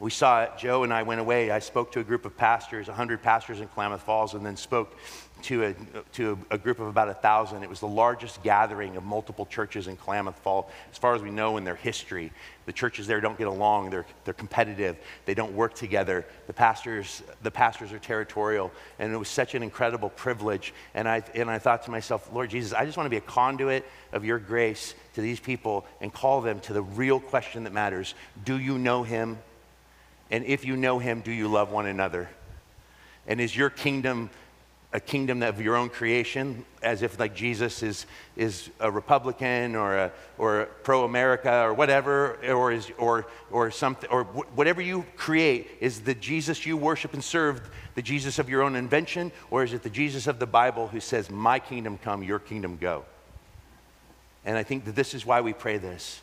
We saw it, Joe and I went away. I spoke to a group of pastors, 100 pastors in Klamath Falls, and then spoke to a group of about 1,000. It was the largest gathering of multiple churches in Klamath Falls, as far as we know, in their history. The churches there don't get along. They're competitive. They don't work together. The pastors are territorial, and it was such an incredible privilege. And I thought to myself, Lord Jesus, I just want to be a conduit of your grace to these people and call them to the real question that matters. Do you know him? And if you know him, do you love one another? And is your kingdom a kingdom of your own creation, as if like Jesus is a Republican or a pro-America or whatever, or something, or whatever you create, is the Jesus you worship and serve the Jesus of your own invention, or is it the Jesus of the Bible who says, my kingdom come, your kingdom go? And I think that this is why we pray this.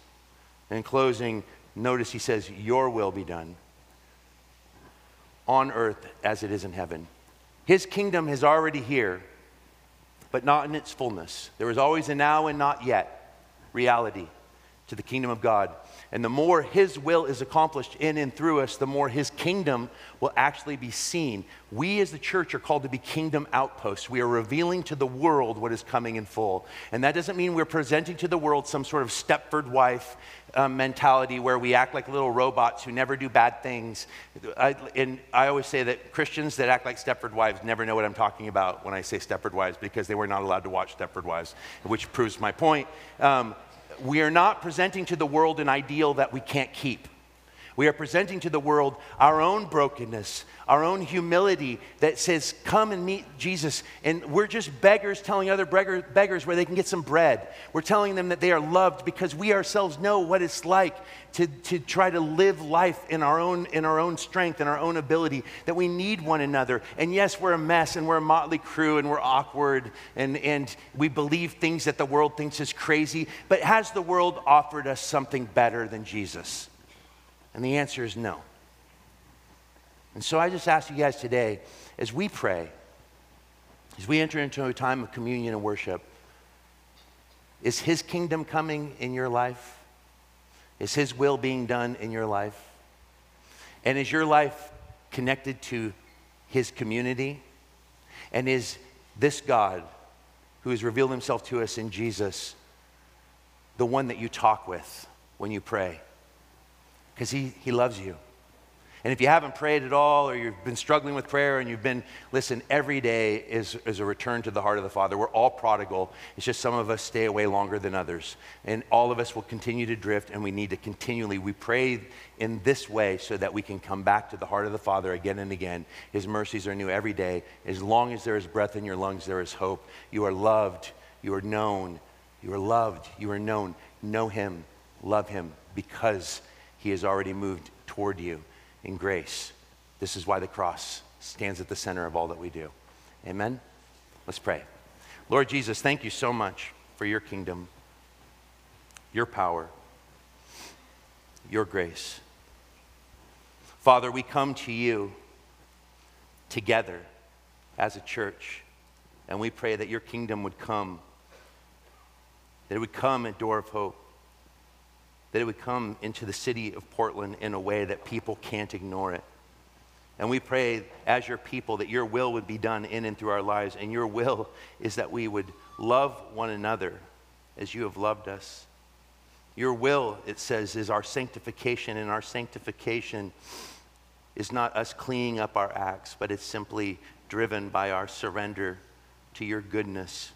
In closing, notice he says, your will be done on earth as it is in heaven. His kingdom is already here, but not in its fullness. There is always a now and not yet reality to the kingdom of God. And the more his will is accomplished in and through us, the more his kingdom will actually be seen. We as the church are called to be kingdom outposts. We are revealing to the world what is coming in full. And that doesn't mean we're presenting to the world some sort of Stepford wife mentality where we act like little robots who never do bad things. I always say that Christians that act like Stepford wives never know what I'm talking about when I say Stepford wives, because they were not allowed to watch Stepford Wives, which proves my point. We are not presenting to the world an ideal that we can't keep. We are presenting to the world our own brokenness, our own humility that says, come and meet Jesus. And we're just beggars telling other beggars where they can get some bread. We're telling them that they are loved because we ourselves know what it's like to try to live life in our own strength and our own ability, that we need one another. And yes, we're a mess and we're a motley crew and we're awkward and we believe things that the world thinks is crazy. But has the world offered us something better than Jesus? And the answer is no. And so I just ask you guys today, as we pray, as we enter into a time of communion and worship, is His kingdom coming in your life? Is His will being done in your life? And is your life connected to His community? And is this God who has revealed Himself to us in Jesus the one that you talk with when you pray? Because He loves you. And if you haven't prayed at all, or you've been struggling with prayer, and you've been, listen, every day is a return to the heart of the Father. We're all prodigal. It's just some of us stay away longer than others. And all of us will continue to drift, and we need to continually, we pray in this way so that we can come back to the heart of the Father again and again. His mercies are new every day. As long as there is breath in your lungs, there is hope. You are loved. You are known. You are loved. You are known. Know Him. Love Him, because He has already moved toward you in grace. This is why the cross stands at the center of all that we do. Amen? Let's pray. Lord Jesus, thank you so much for your kingdom, your power, your grace. Father, we come to you together as a church, and we pray that your kingdom would come, that it would come at Door of Hope, that it would come into the city of Portland in a way that people can't ignore it. And we pray as your people that your will would be done in and through our lives, and your will is that we would love one another as you have loved us. Your will, it says, is our sanctification, and our sanctification is not us cleaning up our acts, but it's simply driven by our surrender to your goodness.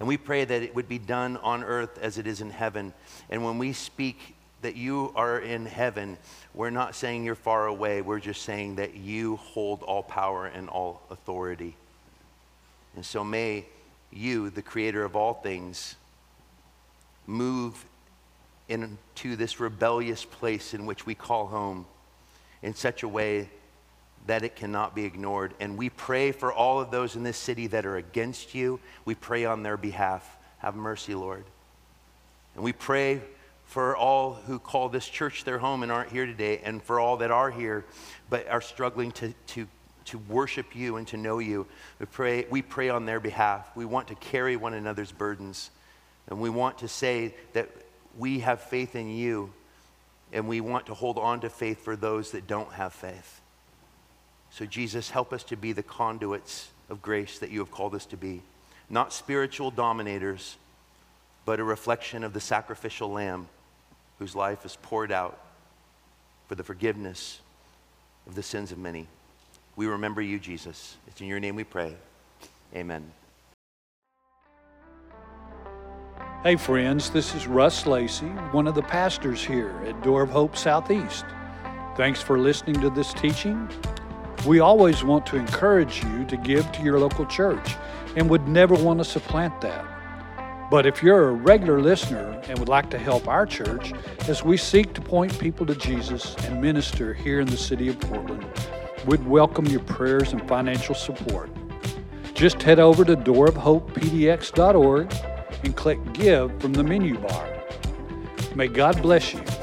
And we pray that it would be done on earth as it is in heaven. And when we speak that you are in heaven, we're not saying you're far away. We're just saying that you hold all power and all authority. And so may you, the creator of all things, move into this rebellious place in which we call home in such a way that it cannot be ignored. And we pray for all of those in this city that are against you. We pray on their behalf. Have mercy, Lord. And we pray for all who call this church their home and aren't here today, and for all that are here but are struggling to worship you and to know you. We pray on their behalf. We want to carry one another's burdens, and we want to say that we have faith in you, and we want to hold on to faith for those that don't have faith. So Jesus, help us to be the conduits of grace that you have called us to be. Not spiritual dominators, but a reflection of the sacrificial lamb whose life is poured out for the forgiveness of the sins of many. We remember you, Jesus. It's in your name we pray. Amen. Hey friends, this is Russ Lacey, one of the pastors here at Door of Hope Southeast. Thanks for listening to this teaching. We always want to encourage you to give to your local church and would never want to supplant that. But if you're a regular listener and would like to help our church as we seek to point people to Jesus and minister here in the city of Portland, we'd welcome your prayers and financial support. Just head over to doorofhopepdx.org and click Give from the menu bar. May God bless you.